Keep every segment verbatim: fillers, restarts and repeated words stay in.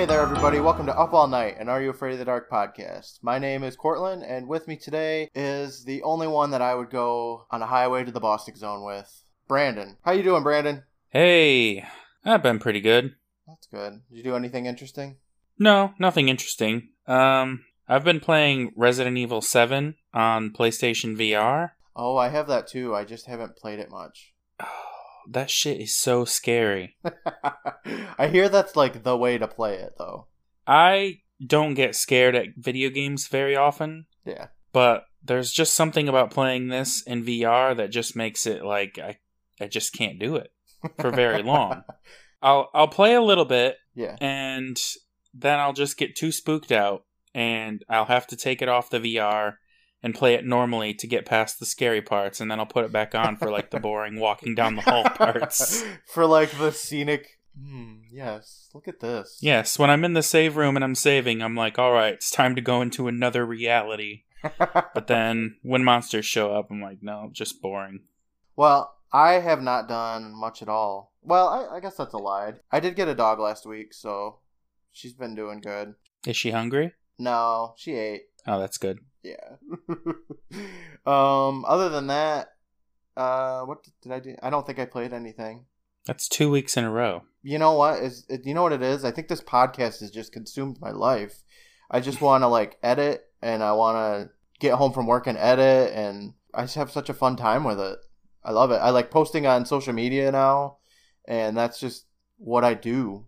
Hey there, everybody. Welcome to Up All Night, an Are You Afraid of the Dark podcast. My name is Cortland, and with me today is the only one that I would go on a highway to the Bostic Zone with, Brandon. How you doing, Brandon? Hey, I've been pretty good. That's good. Did you do anything interesting? No, nothing interesting. Um, I've been playing Resident Evil seven on PlayStation V R. Oh, I have that too. I just haven't played it much. That shit is so scary. I hear that's like the way to play it, though. I don't get scared at video games very often. Yeah. But there's just something about playing this in V R that just makes it like I, I just can't do it for very long. I'll I'll play a little bit. Yeah. And then I'll just get too spooked out and I'll have to take it off the V R and play it normally to get past the scary parts, and then I'll put it back on for, like, the boring walking down the hall parts. For, like, the scenic, hmm, yes, look at this. Yes, when I'm in the save room and I'm saving, I'm like, all right, it's time to go into another reality. But then when monsters show up, I'm like, no, just boring. Well, I have not done much at all. Well, I, I guess that's a lie. I did get a dog last week, so she's been doing good. Is she hungry? No, she ate. Oh, that's good. Yeah. um. Other than that, uh, what did I do? I don't think I played anything. That's two weeks in a row. You know what is? You know what it is? I think this podcast has just consumed my life. I just want to like edit, and I want to get home from work and edit, and I just have such a fun time with it. I love it. I like posting on social media now, and that's just what I do.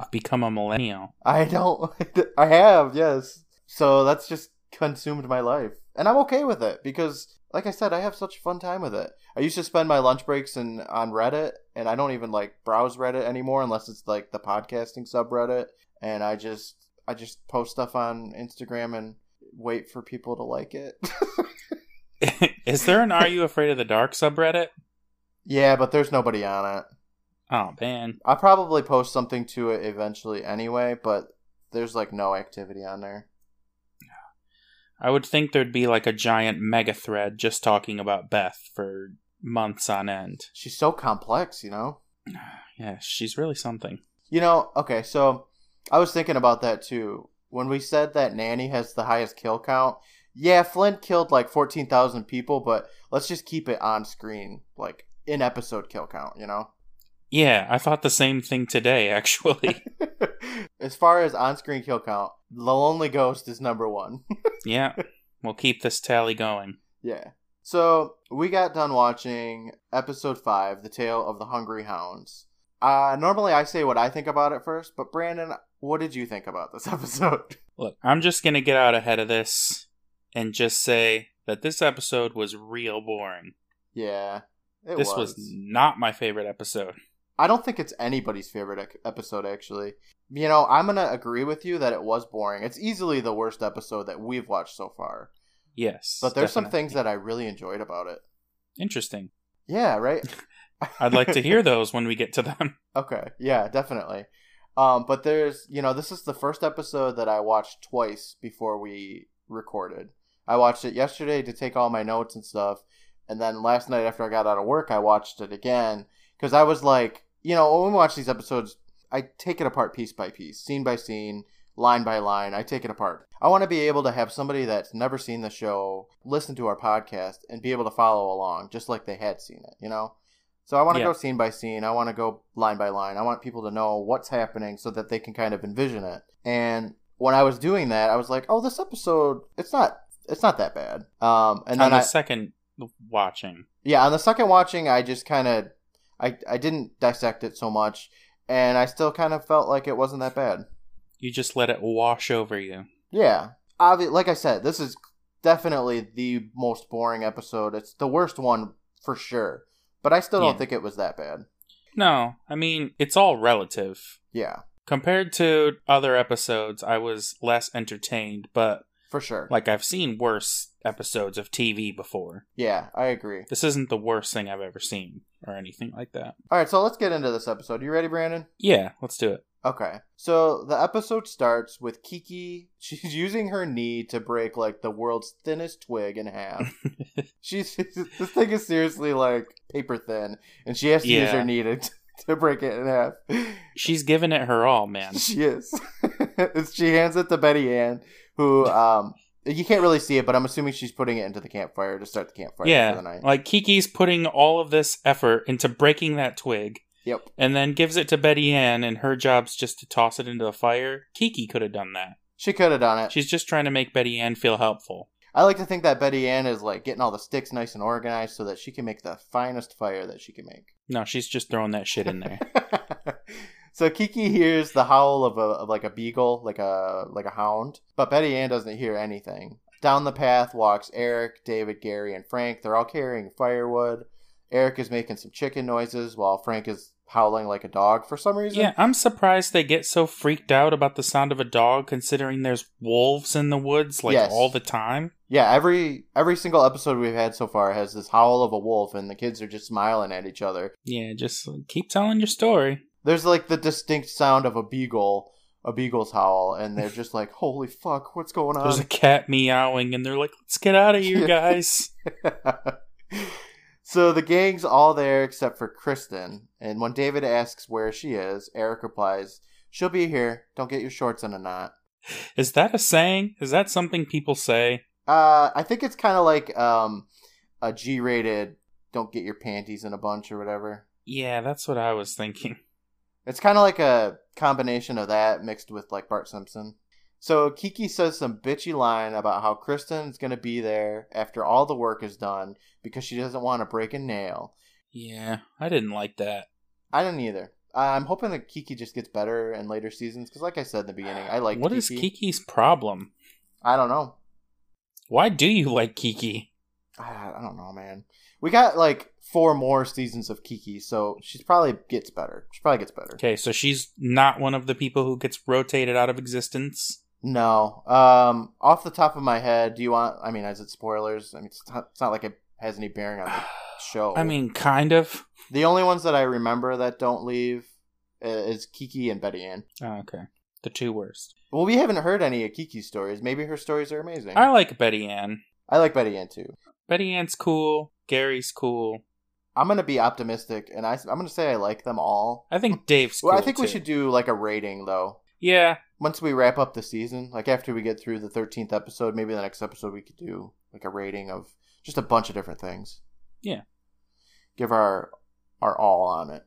I've become a millennial. I don't. I have. Yes. So that's just consumed my life, and I'm okay with it because, like I said, I have such a fun time with it. I used to spend my lunch breaks in, on Reddit, and I don't even like browse Reddit anymore unless it's like the podcasting subreddit, and I just I just post stuff on Instagram and wait for people to like it. Is there an Are You Afraid of the Dark subreddit? Yeah, but there's nobody on it. Oh, man. I'll probably post something to it eventually anyway, but there's like no activity on there. I would think there'd be like a giant mega thread just talking about Beth for months on end. She's so complex, you know? Yeah, she's really something. You know, okay, so I was thinking about that too. When we said that Nanny has the highest kill count, yeah, Flynn killed like fourteen thousand people, but let's just keep it on screen, like in episode kill count, you know? Yeah, I thought the same thing today, actually. As far as on-screen kill count, The Lonely Ghost is number one. Yeah, we'll keep this tally going. Yeah. So, we got done watching Episode five, The Tale of the Hungry Hounds. Uh, normally, I say what I think about it first, but Brandon, what did you think about this episode? Look, I'm just going to get out ahead of this and just say that this episode was real boring. Yeah, it was. This was not my favorite episode. I don't think it's anybody's favorite episode, actually. You know, I'm going to agree with you that it was boring. It's easily the worst episode that we've watched so far. Yes. But there's definitely some things that I really enjoyed about it. Interesting. Yeah, right? I'd like to hear those when we get to them. Okay. Yeah, definitely. Um, but there's, you know, this is the first episode that I watched twice before we recorded. I watched it yesterday to take all my notes and stuff. And then last night after I got out of work, I watched it again. Because I was like, you know, when we watch these episodes, I take it apart piece by piece, scene by scene, line by line. I take it apart. I want to be able to have somebody that's never seen the show listen to our podcast and be able to follow along just like they had seen it, you know? So I want to yeah. go scene by scene. I want to go line by line. I want people to know what's happening so that they can kind of envision it. And when I was doing that, I was like, oh, this episode, it's not it's not that bad. Um, and then on the I, second watching. Yeah, on the second watching, I just kind of... I, I didn't dissect it so much, and I still kind of felt like it wasn't that bad. You just let it wash over you. Yeah. Obvi- like I said, this is definitely the most boring episode. It's the worst one for sure, but I still don't yeah. think it was that bad. No, I mean, it's all relative. Yeah. Compared to other episodes, I was less entertained, but... For sure. Like, I've seen worse episodes of T V before. Yeah, I agree. This isn't the worst thing I've ever seen or anything like that. All right, so let's get into this episode. You ready, Brandon? Yeah, let's do it. Okay. So the episode starts with Kiki. She's using her knee to break, like, the world's thinnest twig in half. she's, she's This thing is seriously, like, paper thin, and she has to yeah. use her knee to to break it in half. She's giving it her all, man. She is. She hands it to Betty Ann, who, um, you can't really see it, but I'm assuming she's putting it into the campfire to start the campfire yeah, for the night. Like, Kiki's putting all of this effort into breaking that twig. Yep. And then gives it to Betty Ann, and her job's just to toss it into the fire. Kiki could have done that. She could have done it. She's just trying to make Betty Ann feel helpful. I like to think that Betty Ann is, like, getting all the sticks nice and organized so that she can make the finest fire that she can make. No, she's just throwing that shit in there. So Kiki hears the howl of, a, of like, a beagle, like a like a hound. But Betty Ann doesn't hear anything. Down the path walks Eric, David, Gary, and Frank. They're all carrying firewood. Eric is making some chicken noises while Frank is howling like a dog for some reason. Yeah, I'm surprised they get so freaked out about the sound of a dog, considering there's wolves in the woods, like, yes. all the time. Yeah, every every single episode we've had so far has this howl of a wolf, and the kids are just smiling at each other. Yeah, just keep telling your story. There's, like, the distinct sound of a beagle, a beagle's howl, and they're just like, holy fuck, what's going on? There's a cat meowing, and they're like, let's get out of here, guys. So the gang's all there except for Kristen, and when David asks where she is, Eric replies, she'll be here, don't get your shorts in a knot. Is that a saying? Is that something people say? Uh, I think it's kind of like um, a G-rated, don't get your panties in a bunch or whatever. Yeah, that's what I was thinking. It's kind of like a combination of that mixed with, like, Bart Simpson. So Kiki says some bitchy line about how Kristen is going to be there after all the work is done because she doesn't want to break a nail. Yeah, I didn't like that. I didn't either. I'm hoping that Kiki just gets better in later seasons because, like I said in the beginning, I like Kiki. What is Kiki's problem? I don't know. Why do you like Kiki? I don't know, man. We got, like, four more seasons of Kiki, so she probably gets better. She probably gets better. Okay, so she's not one of the people who gets rotated out of existence? No. Um, off the top of my head, do you want... I mean, is it spoilers? I mean, it's not, it's not like it has any bearing on the show. I mean, kind of. The only ones that I remember that don't leave is Kiki and Betty Ann. Oh, okay. The two worst. Well, we haven't heard any of Kiki's stories. Maybe her stories are amazing. I like Betty Ann. I like Betty Ann, too. Betty Ann's cool. Gary's cool. I'm going to be optimistic, and I, I'm going to say I like them all. I think Dave's cool, Well, I think too. We should do, like, a rating, though. Yeah. Once we wrap up the season, like after we get through the thirteenth episode, maybe the next episode we could do like a rating of just a bunch of different things. Yeah. Give our our all on it.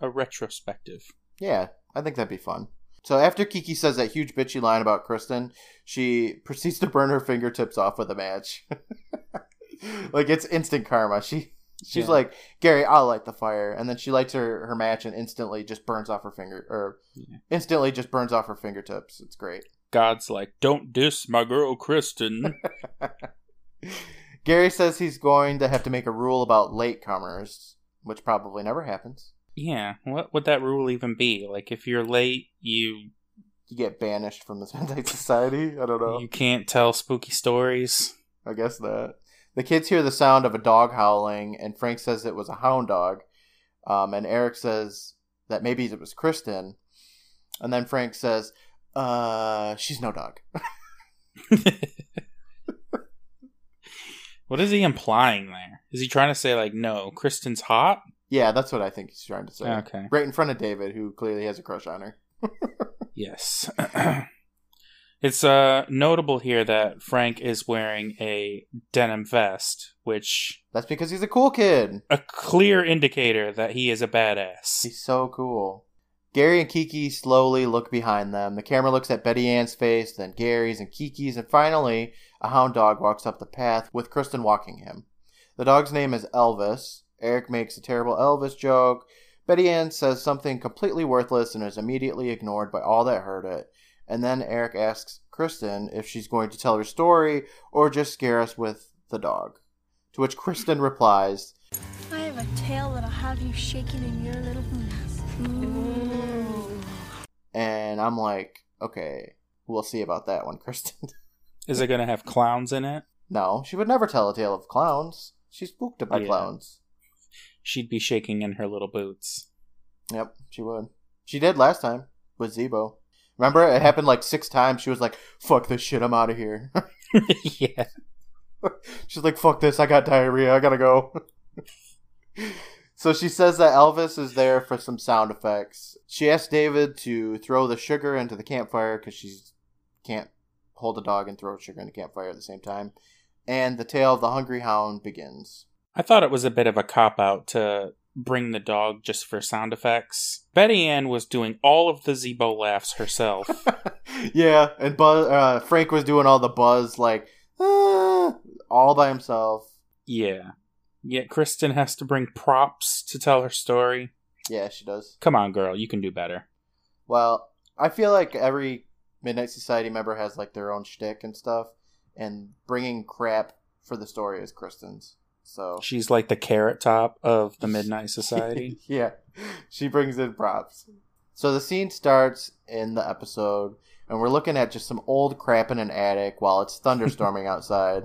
A retrospective. Yeah, I think that'd be fun. So after Kiki says that huge bitchy line about Kristen, she proceeds to burn her fingertips off with a match. Like, it's instant karma. She she's yeah. like, Gary, I'll light the fire, and then she lights her, her match and instantly just burns off her finger, or yeah. instantly just burns off her fingertips. It's great. God's like, don't diss my girl Kristen. Gary says he's going to have to make a rule about latecomers, which probably never happens. Yeah, what would that rule even be? Like, if you're late, you you get banished from the Spentite Society. I don't know. You can't tell spooky stories. I guess that. The kids hear the sound of a dog howling, and Frank says it was a hound dog. Um, and Eric says that maybe it was Kristen. And then Frank says, uh, she's no dog. What is he implying there? Is he trying to say, like, no, Kristen's hot? Yeah, that's what I think he's trying to say. Okay. Right in front of David, who clearly has a crush on her. Yes. It's uh, notable here that Frank is wearing a denim vest, which... That's because he's a cool kid. A clear indicator that he is a badass. He's so cool. Gary and Kiki slowly look behind them. The camera looks at Betty Ann's face, then Gary's and Kiki's, and finally, a hound dog walks up the path with Kristen walking him. The dog's name is Elvis. Eric makes a terrible Elvis joke. Betty Ann says something completely worthless and is immediately ignored by all that heard it. And then Eric asks Kristen if she's going to tell her story or just scare us with the dog. To which Kristen replies, I have a tale that'll have you shaking in your little boots. Ooh. And I'm like, okay, we'll see about that one, Kristen. Is it going to have clowns in it? No, she would never tell a tale of clowns. She's spooked by yeah. clowns. She'd be shaking in her little boots. Yep, she would. She did last time with Zeebo. Remember, it happened like six times. She was like, fuck this shit, I'm out of here. Yeah. She's like, fuck this, I got diarrhea, I gotta go. So she says that Elvis is there for some sound effects. She asks David to throw the sugar into the campfire because she can't hold a dog and throw sugar in the campfire at the same time. And the tale of the hungry hound begins. I thought it was a bit of a cop-out to bring the dog just for sound effects. Betty Ann was doing all of the Zeebo laughs herself. Yeah, and Buzz, uh, Frank was doing all the buzz, like, ah, all by himself. Yeah. Yet Kristen has to bring props to tell her story. Yeah, she does. Come on, girl. You can do better. Well, I feel like every Midnight Society member has, like, their own shtick and stuff. And bringing crap for the story is Kristen's. So she's like the Carrot Top of the Midnight Society. Yeah. She brings in props. So the scene starts in the episode. And we're looking at just some old crap in an attic while it's thunderstorming outside.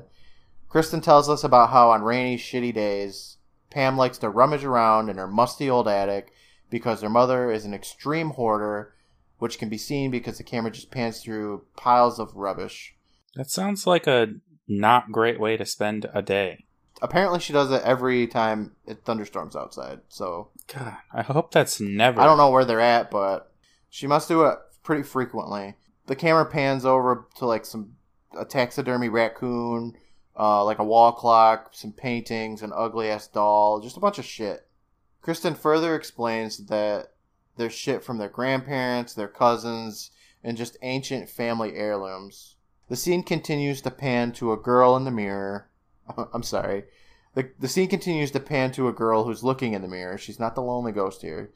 Kristen tells us about how on rainy, shitty days, Pam likes to rummage around in her musty old attic because her mother is an extreme hoarder, which can be seen because the camera just pans through piles of rubbish. That sounds like a not great way to spend a day. Apparently she does it every time it thunderstorms outside, so... God, I hope that's never... I don't know where they're at, but she must do it pretty frequently. The camera pans over to, like, some a taxidermy raccoon... Uh, like a wall clock, some paintings, an ugly-ass doll, just a bunch of shit. Kristen further explains that there's shit from their grandparents, their cousins, and just ancient family heirlooms. The scene continues to pan to a girl in the mirror. I'm sorry. The, the scene continues to pan to a girl who's looking in the mirror. She's not the lonely ghost here.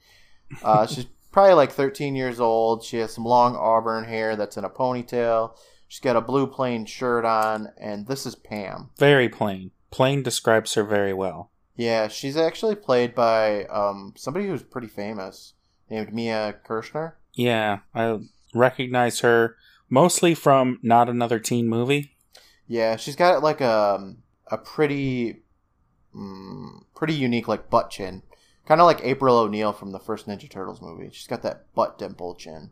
Uh, she's probably like thirteen years old. She has some long auburn hair that's in a ponytail. She's got a blue plain shirt on, and this is Pam. Very plain. Plain describes her very well. Yeah, she's actually played by um, somebody who's pretty famous, named Mia Kirshner. Yeah, I recognize her mostly from Not Another Teen Movie. Yeah, she's got like a a pretty, um, pretty unique like butt chin, kind of like April O'Neill from the first Ninja Turtles movie. She's got that butt dimple chin.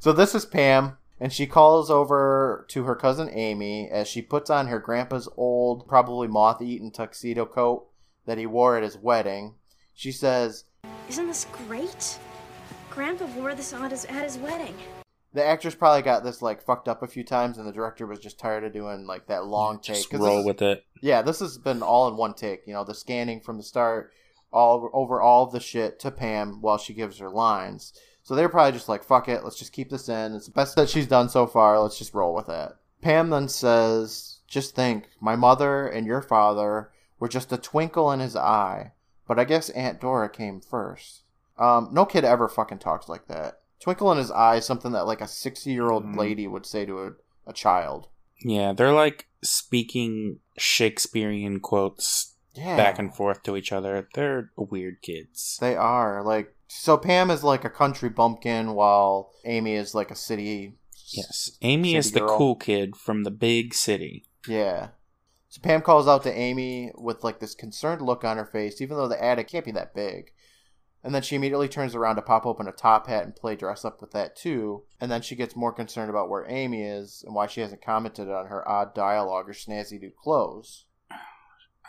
So this is Pam. And she calls over to her cousin Amy as she puts on her grandpa's old, probably moth-eaten tuxedo coat that he wore at his wedding. She says, "Isn't this great? Grandpa wore this on his, at his wedding." The actress probably got this, like, fucked up a few times, and the director was just tired of doing, like, that long take. Just roll with it. Yeah, this has been all in one take. You know, the scanning from the start, all over all of the shit to Pam while she gives her lines. So they're probably just like, fuck it, let's just keep this in. It's the best that she's done so far. Let's just roll with it. Pam then says, "Just think, my mother and your father were just a twinkle in his eye. But I guess Aunt Dora came first." Um, no kid ever fucking talks like that. Twinkle in his eye is something that like a sixty-year-old mm. lady would say to a, a child. Yeah, they're like speaking Shakespearean quotes yeah. back and forth to each other. They're weird kids. They are, like... So Pam is like a country bumpkin while Amy is like a city Yes, Amy city is the girl. Cool kid from the big city. Yeah. So Pam calls out to Amy with like this concerned look on her face, even though the attic can't be that big. And then she immediately turns around to pop open a top hat and play dress up with that too. And then she gets more concerned about where Amy is and why she hasn't commented on her odd dialogue or snazzy new clothes.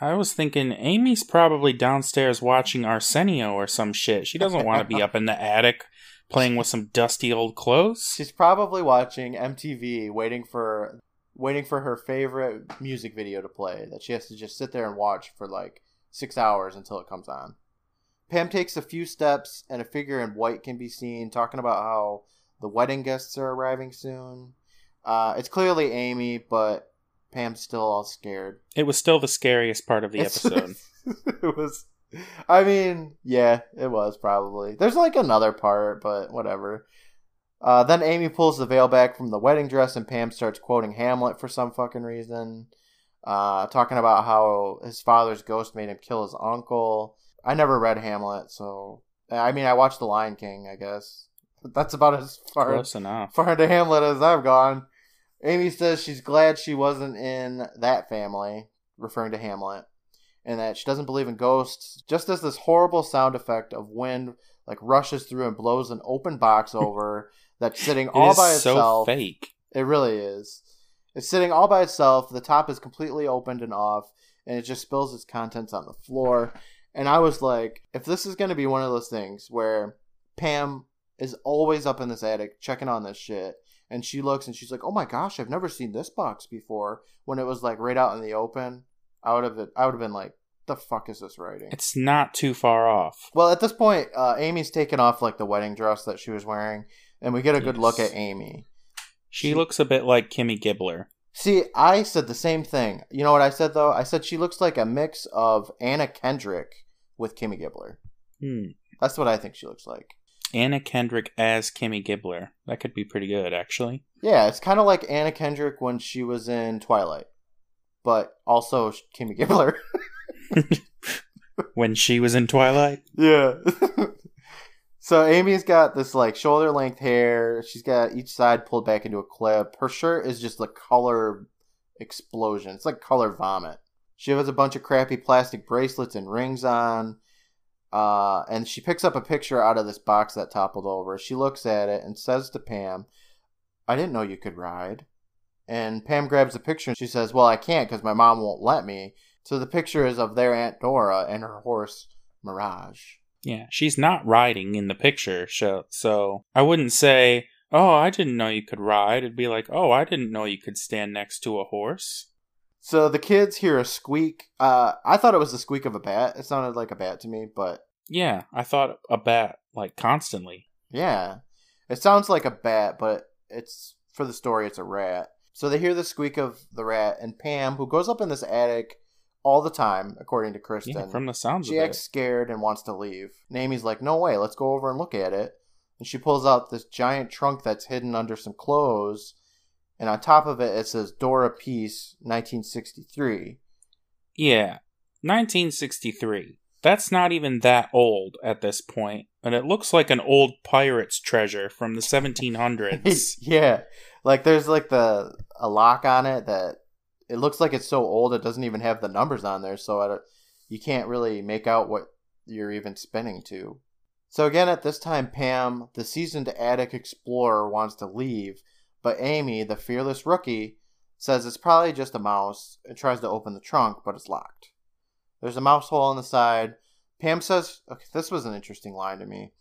I was thinking, Amy's probably downstairs watching Arsenio or some shit. She doesn't want to be up in the attic playing with some dusty old clothes. She's probably watching M T V waiting for waiting for her favorite music video to play that she has to just sit there and watch for like six hours until it comes on. Pam takes a few steps and a figure in white can be seen talking about how the wedding guests are arriving soon. Uh, it's clearly Amy, but... Pam's still all scared. It was still the scariest part of the it's, episode. It was... I mean, yeah, it was probably. There's like another part, but whatever. Uh, then Amy pulls the veil back from the wedding dress and Pam starts quoting Hamlet for some fucking reason. Uh, talking about how his father's ghost made him kill his uncle. I never read Hamlet, so... I mean, I watched The Lion King, I guess. That's about as far, Close enough. far into Hamlet as I've gone. Amy says she's glad she wasn't in that family, referring to Hamlet, and that she doesn't believe in ghosts, just as this horrible sound effect of wind like rushes through and blows an open box over that's sitting all by itself. It is so fake. It really is. It's sitting all by itself. The top is completely opened and off, and it just spills its contents on the floor. And I was like, if this is going to be one of those things where Pam is always up in this attic checking on this shit, and she looks and she's like, oh my gosh, I've never seen this box before, when it was like right out in the open, I would have been, I would have been like, the fuck is this writing? It's not too far off. Well, at this point, uh, Amy's taken off like the wedding dress that she was wearing, and we get a good yes. look at Amy. She, she looks a bit like Kimmy Gibbler. See, I said the same thing. You know what I said, though? I said she looks like a mix of Anna Kendrick with Kimmy Gibbler. Hmm. That's what I think she looks like. Anna Kendrick as Kimmy Gibbler. That could be pretty good, actually. Yeah, it's kind of like Anna Kendrick when she was in Twilight, but also Kimmy Gibbler. When she was in Twilight? Yeah. So Amy's got this like shoulder length hair. She's got each side pulled back into a clip. Her shirt is just the color explosion. It's like color vomit. She has a bunch of crappy plastic bracelets and rings on. Uh, and she picks up a picture out of this box that toppled over. She looks at it and says to Pam, I didn't know you could ride. And Pam grabs the picture and she says, well, I can't because my mom won't let me. So the picture is of their Aunt Dora and her horse, Mirage. Yeah, she's not riding in the picture, so, so I wouldn't say, oh, I didn't know you could ride. It'd be like, oh, I didn't know you could stand next to a horse. So the kids hear a squeak. Uh, I thought it was the squeak of a bat. It sounded like a bat to me, but... Yeah, I thought a bat, like, constantly. Yeah, it sounds like a bat, but it's for the story, it's a rat. So they hear the squeak of the rat, and Pam, who goes up in this attic... all the time, according to Kristen. Yeah, from the sounds of it. She acts scared and wants to leave. And Amy's like, no way, let's go over and look at it. And she pulls out this giant trunk that's hidden under some clothes. And on top of it, it says Dora Peace, nineteen sixty-three. Yeah, nineteen sixty-three. That's not even that old at this point. And it looks like an old pirate's treasure from the seventeen hundreds. Yeah, like there's like the a lock on it that... It looks like it's so old it doesn't even have the numbers on there, so I don't, you can't really make out what you're even spinning to. So again, at this time, Pam, the seasoned attic explorer, wants to leave, but Amy, the fearless rookie, says it's probably just a mouse and tries to open the trunk, but it's locked. There's a mouse hole on the side. Pam says, okay, this was an interesting line to me.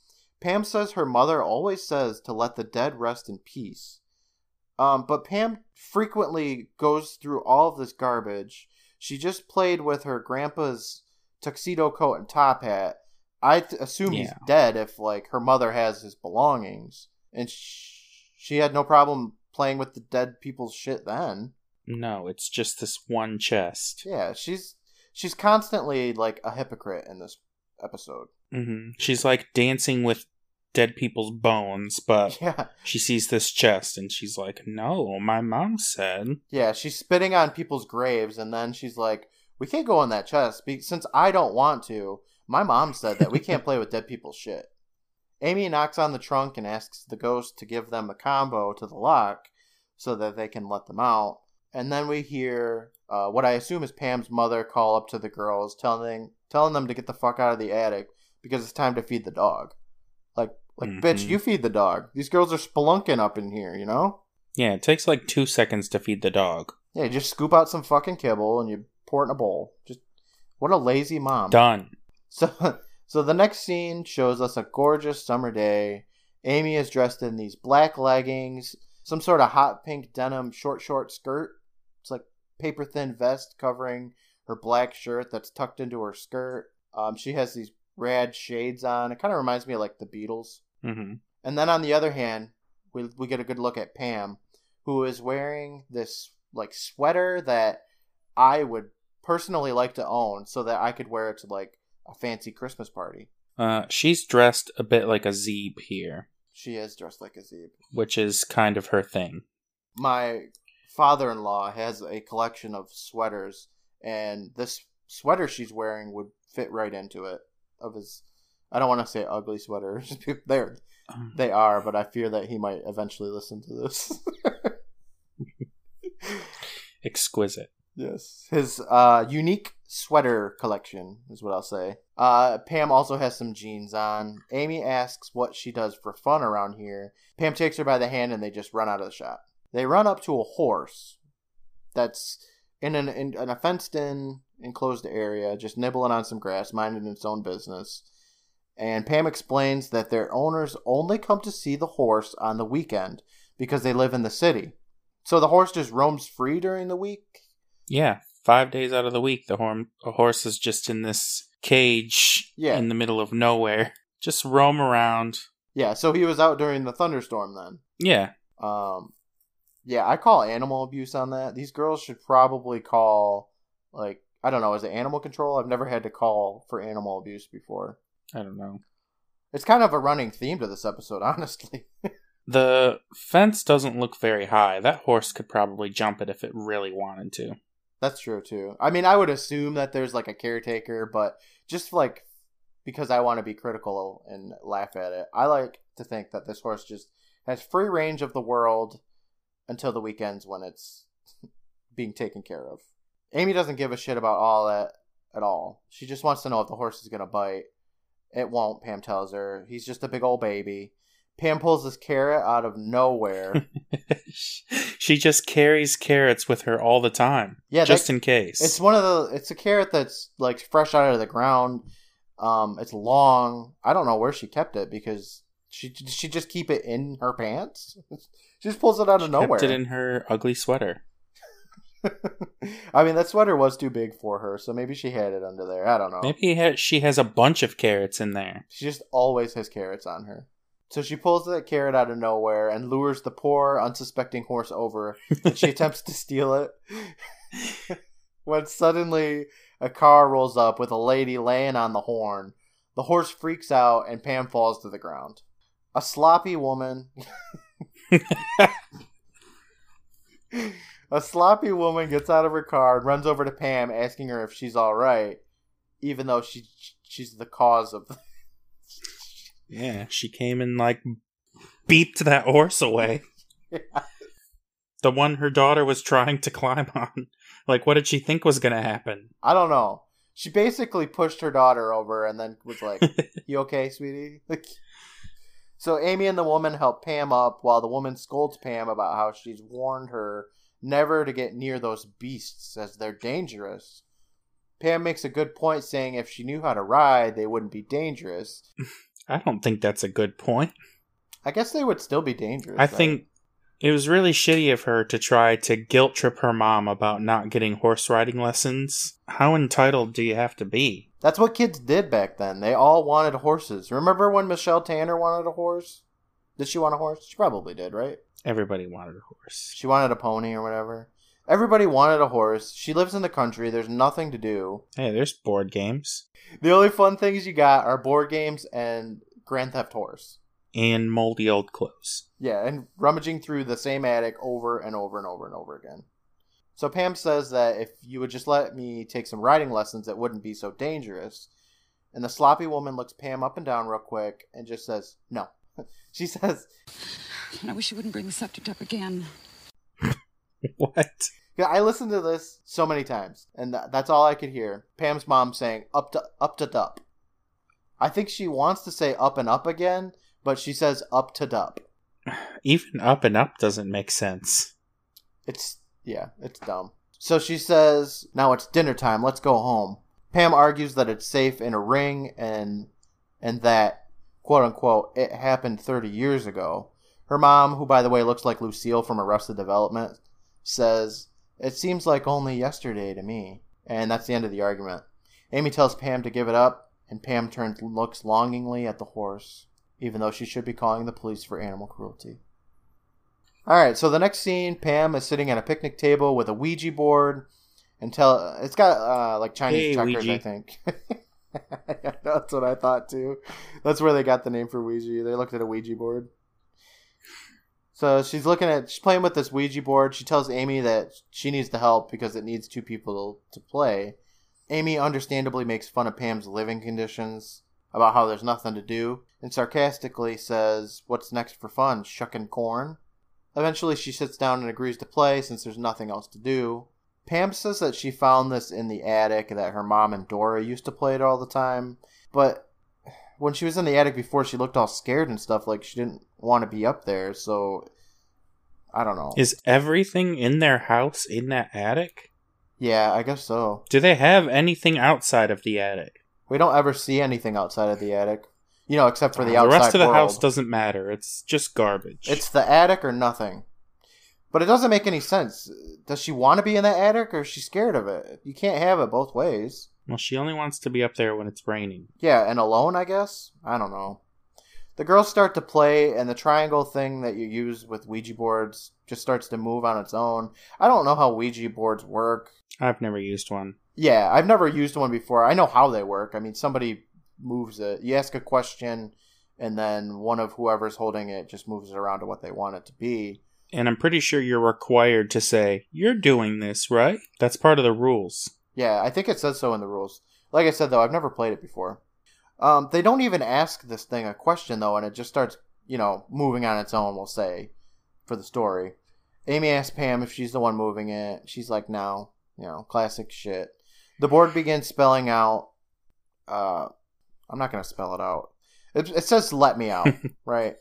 Pam says her mother always says to let the dead rest in peace. Um, but Pam frequently goes through all of this garbage. She just played with her grandpa's tuxedo coat and top hat. I th- assume yeah. he's dead if, like, her mother has his belongings. And sh- she had no problem playing with the dead people's shit then. No, it's just this one chest. Yeah, she's she's constantly, like, a hypocrite in this episode. Mm-hmm. She's, like, dancing with... dead people's bones, but yeah. she sees this chest and she's like, no, my mom said. Yeah, she's spitting on people's graves, and then she's like, we can't go on that chest be- since I don't want to. My mom said that we can't play with dead people's shit. Amy knocks on the trunk and asks the ghost to give them a combo to the lock so that they can let them out. And then we hear uh, what I assume is Pam's mother call up to the girls, telling telling them to get the fuck out of the attic because it's time to feed the dog. Like, like, mm-hmm. bitch, you feed the dog. These girls are spelunking up in here, you know? Yeah, it takes like two seconds to feed the dog. Yeah, you just scoop out some fucking kibble and you pour it in a bowl. Just, what a lazy mom. Done. So, so the next scene shows us a gorgeous summer day. Amy is dressed in these black leggings, some sort of hot pink denim short, short skirt. It's like paper thin vest covering her black shirt that's tucked into her skirt. Um, she has these rad shades on. It kind of reminds me of like the Beatles. Mm-hmm. And then on the other hand, we we get a good look at Pam, who is wearing this like sweater that I would personally like to own so that I could wear it to like a fancy Christmas party. Uh, she's dressed a bit like a Zeeb here. She is dressed like a Zeeb, which is kind of her thing. My father-in-law has a collection of sweaters, and this sweater she's wearing would fit right into it. Of his, I don't want to say ugly sweater. They're, they are, but I fear that he might eventually listen to this. Exquisite. Yes. His uh, unique sweater collection is what I'll say. Uh, Pam also has some jeans on. Amy asks what she does for fun around here. Pam takes her by the hand and they just run out of the shop. They run up to a horse that's in an in, in a fenced-in enclosed area, just nibbling on some grass, minding its own business. And Pam explains that their owners only come to see the horse on the weekend because they live in the city. So the horse just roams free during the week? Yeah. Five days out of the week, the, horm- the horse is just in this cage yeah. in the middle of nowhere. Just roam around. Yeah, so he was out during the thunderstorm then. Yeah. Um, yeah, I call animal abuse on that. These girls should probably call, like, I don't know, is it animal control? I've never had to call for animal abuse before. I don't know. It's kind of a running theme to this episode, honestly. The fence doesn't look very high. That horse could probably jump it if it really wanted to. That's true, too. I mean, I would assume that there's, like, a caretaker, but just, like, because I want to be critical and laugh at it, I like to think that this horse just has free range of the world until the weekends when it's being taken care of. Amy doesn't give a shit about all that at all. She just wants to know if the horse is going to bite. It won't, Pam tells her. He's just a big old baby. Pam pulls this carrot out of nowhere. She just carries carrots with her all the time. Yeah, just that, in case. It's one of the. It's a carrot that's like fresh out of the ground. Um, it's long. I don't know where she kept it because she she just keep it in her pants. She just pulls it out of she nowhere. Kept it in her ugly sweater. I mean, that sweater was too big for her, so maybe she had it under there. I don't know. Maybe she has a bunch of carrots in there. She just always has carrots on her. So she pulls that carrot out of nowhere and lures the poor, unsuspecting horse over. And she attempts to steal it. When suddenly a car rolls up with a lady laying on the horn. The horse freaks out and Pam falls to the ground. A sloppy woman... A sloppy woman gets out of her car and runs over to Pam, asking her if she's all right, even though she she's the cause of... The- yeah, she came and, like, beeped that horse away. Yeah. The one her daughter was trying to climb on. Like, what did she think was going to happen? I don't know. She basically pushed her daughter over and then was like, you okay, sweetie? Like, so Amy and the woman help Pam up while the woman scolds Pam about how she's warned her never to get near those beasts as they're dangerous. Pam makes a good point saying if she knew how to ride, they wouldn't be dangerous. I don't think that's a good point. I guess they would still be dangerous. I though. think it was really shitty of her to try to guilt trip her mom about not getting horse riding lessons. How entitled do you have to be? That's what kids did back then. They all wanted horses. Remember when Michelle Tanner wanted a horse? Did she want a horse? She probably did, right? Everybody wanted a horse. She wanted a pony or whatever. Everybody wanted a horse. She lives in the country. There's nothing to do. Hey, there's board games. The only fun things you got are board games and Grand Theft Horse. And moldy old clothes. Yeah, and rummaging through the same attic over and over and over and over again. So Pam says that if you would just let me take some riding lessons, it wouldn't be so dangerous. And the sloppy woman looks Pam up and down real quick and just says, no. She says... I wish you wouldn't bring the subject up again. What? Yeah, I listened to this so many times, and th- that's all I could hear. Pam's mom saying, up to up to dup. I think she wants to say up and up again, but she says up to dup. Even up and up doesn't make sense. It's, yeah, it's dumb. So she says, now it's dinner time, let's go home. Pam argues that it's safe in a ring, and and that, quote-unquote, it happened thirty years ago. Her mom, who, by the way, looks like Lucille from Arrested Development, says, it seems like only yesterday to me. And that's the end of the argument. Amy tells Pam to give it up, and Pam turns and looks longingly at the horse, even though she should be calling the police for animal cruelty. All right, so the next scene, Pam is sitting at a picnic table with a Ouija board. and tell, It's got, uh, like, Chinese hey, checkers, Ouija. I think. That's what I thought, too. That's where they got the name for Ouija. They looked at a Ouija board. So she's looking at, she's playing with this Ouija board. She tells Amy that she needs the help because it needs two people to play. Amy understandably makes fun of Pam's living conditions about how there's nothing to do and sarcastically says, what's next for fun, shucking corn? Eventually she sits down and agrees to play since there's nothing else to do. Pam says that she found this in the attic that her mom and Dora used to play it all the time, but... When she was in the attic before, she looked all scared and stuff, like she didn't want to be up there, so I don't know. Is everything in their house in that attic? Yeah, I guess so. Do they have anything outside of the attic? We don't ever see anything outside of the attic. You know, except for the uh, outside world. The rest of the world. House doesn't matter. It's just garbage. It's the attic or nothing. But it doesn't make any sense. Does she want to be in the attic, or is she scared of it? You can't have it both ways. Well, she only wants to be up there when it's raining. Yeah, and alone, I guess? I don't know. The girls start to play, and the triangle thing that you use with Ouija boards just starts to move on its own. I don't know how Ouija boards work. I've never used one. Yeah, I've never used one before. I know how they work. I mean, somebody moves it. You ask a question, and then one of whoever's holding it just moves it around to what they want it to be. And I'm pretty sure you're required to say, "You're doing this, right?" That's part of the rules. Yeah, I think it says so in the rules. Like I said, though, I've never played it before. Um, they don't even ask this thing a question, though, and it just starts, you know, moving on its own, we'll say, for the story. Amy asks Pam if she's the one moving it. She's like, no. You know, classic shit. The board begins spelling out. Uh, I'm not going to spell it out. It, it says, "Let me out," right?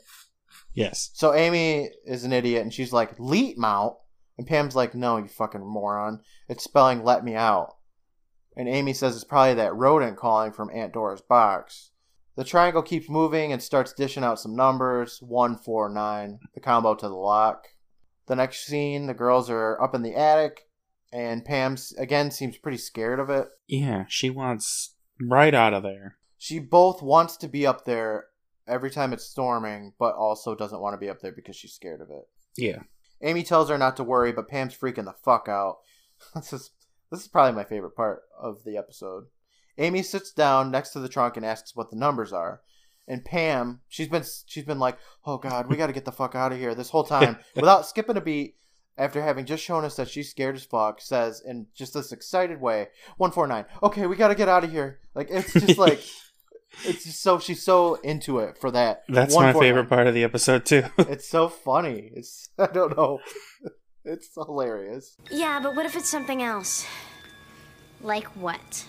Yes. So Amy is an idiot, and she's like, "Leet out," and Pam's like, "No, you fucking moron. It's spelling 'let me out.'" And Amy says it's probably that rodent calling from Aunt Dora's box. The triangle keeps moving and starts dishing out some numbers. One, four, nine. The combo to the lock. The next scene, the girls are up in the attic, and Pam, again, seems pretty scared of it. Yeah, she wants right out of there. She both wants to be up there every time it's storming, but also doesn't want to be up there because she's scared of it. Yeah. Amy tells her not to worry, but Pam's freaking the fuck out. This is this is probably my favorite part of the episode. Amy sits down next to the trunk and asks what the numbers are. And Pam, she's been she's been like, "Oh God, we got to get the fuck out of here," this whole time, without skipping a beat. After having just shown us that she's scared as fuck, says in just this excited way, one four nine. Okay, we got to get out of here." Like, it's just like. It's just so she's so into it for that. That's my favorite part of the episode too. It's so funny. It's I don't know. It's hilarious. Yeah, but what if it's something else? Like what?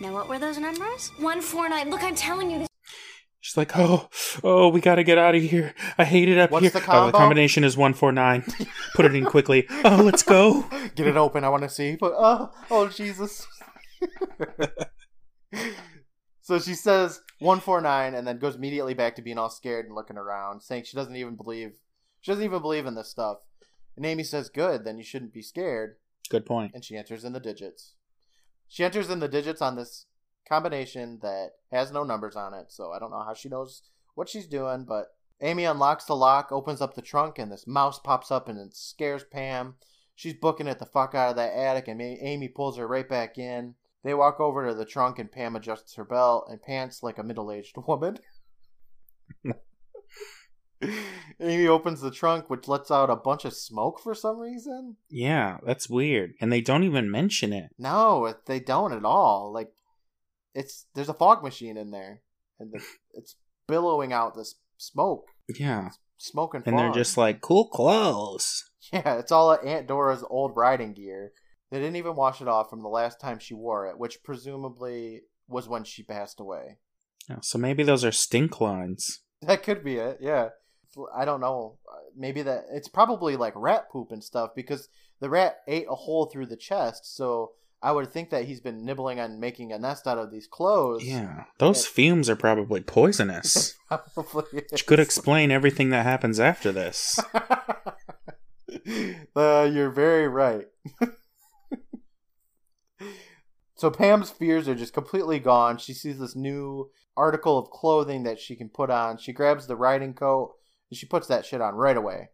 Now what were those numbers? One four nine. Look, I'm telling you this. She's like, oh, oh, we gotta get out of here. I hate it up What's here. The combo? Oh, the combination is one four nine. Put it in quickly. Oh, let's go. Get it open. I want to see. But oh, oh, Jesus. So she says one four nine and then goes immediately back to being all scared and looking around, saying she doesn't even believe she doesn't even believe in this stuff. And Amy says, "Good, then you shouldn't be scared." Good point. And she enters in the digits. She enters in the digits on this combination that has no numbers on it, so I don't know how she knows what she's doing, but Amy unlocks the lock, opens up the trunk, and this mouse pops up and it scares Pam. She's booking it the fuck out of that attic, and Amy pulls her right back in. They walk over to the trunk, and Pam adjusts her belt and pants like a middle-aged woman. Amy opens the trunk, which lets out a bunch of smoke for some reason. Yeah, that's weird. And they don't even mention it. No, they don't at all. Like, it's there's a fog machine in there, and the, it's billowing out this smoke. Yeah. It's smoke and fog. And they're just like, cool clothes. Yeah, it's all Aunt Dora's old riding gear. They didn't even wash it off from the last time she wore it, which presumably was when she passed away. Oh, so maybe those are stink lines. That could be it, yeah. I don't know. Maybe that it's probably like rat poop and stuff because the rat ate a hole through the chest. So I would think that he's been nibbling on making a nest out of these clothes. Yeah, those and fumes are probably poisonous. Probably is. Which could explain everything that happens after this. uh, you're very right. So Pam's fears are just completely gone. She sees this new article of clothing that she can put on. She grabs the riding coat and she puts that shit on right away.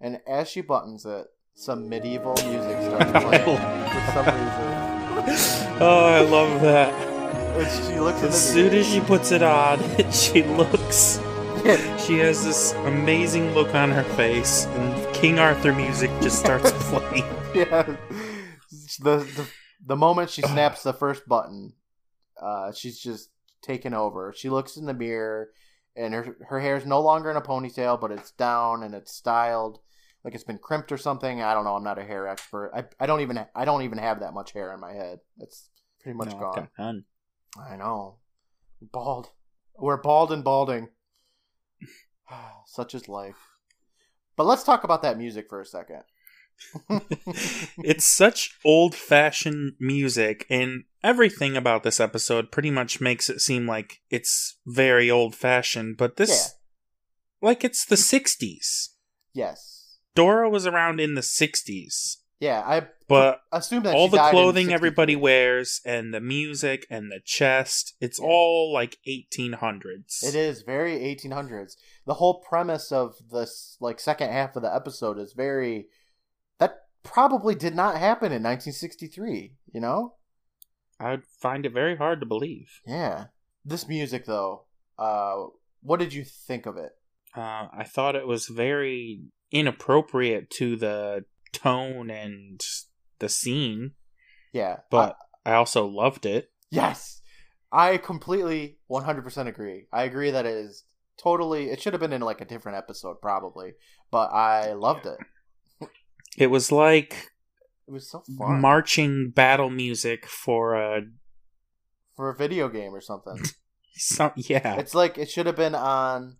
And as she buttons it, some medieval music starts playing for some reason. Oh, I love that. And she looks as soon as she puts it on, she looks. She has this amazing look on her face, and King Arthur music just starts playing. Yeah. The the. The moment she snaps the first button, uh, she's just taken over. She looks in the mirror, and her her hair's no longer in a ponytail, but it's down and it's styled, like it's been crimped or something. I don't know. I'm not a hair expert. I I don't even I don't even have that much hair in my head. It's pretty much no, gone. None. I know. Bald. We're bald and balding. Such is life. But let's talk about that music for a second. It's such old-fashioned music, and everything about this episode pretty much makes it seem like it's very old-fashioned, but this, yeah. like, it's the sixties. Yes. Dora was around in the sixties. Yeah, I but assume that all she the died clothing in everybody wears, and the music, and the chest, it's yeah. all, like, eighteen hundreds. It is very eighteen hundreds. The whole premise of this, like, second half of the episode is very... That probably did not happen in nineteen sixty-three, you know? I'd find it very hard to believe. Yeah. This music, though, uh, what did you think of it? Uh, I thought it was very inappropriate to the tone and the scene. Yeah. But I, I also loved it. Yes! I completely, one hundred percent agree. I agree that it is totally... It should have been in, like, a different episode, probably. But I loved it. It was like it was so fun. Marching battle music for a for a video game or something. Some, yeah, it's like it should have been on.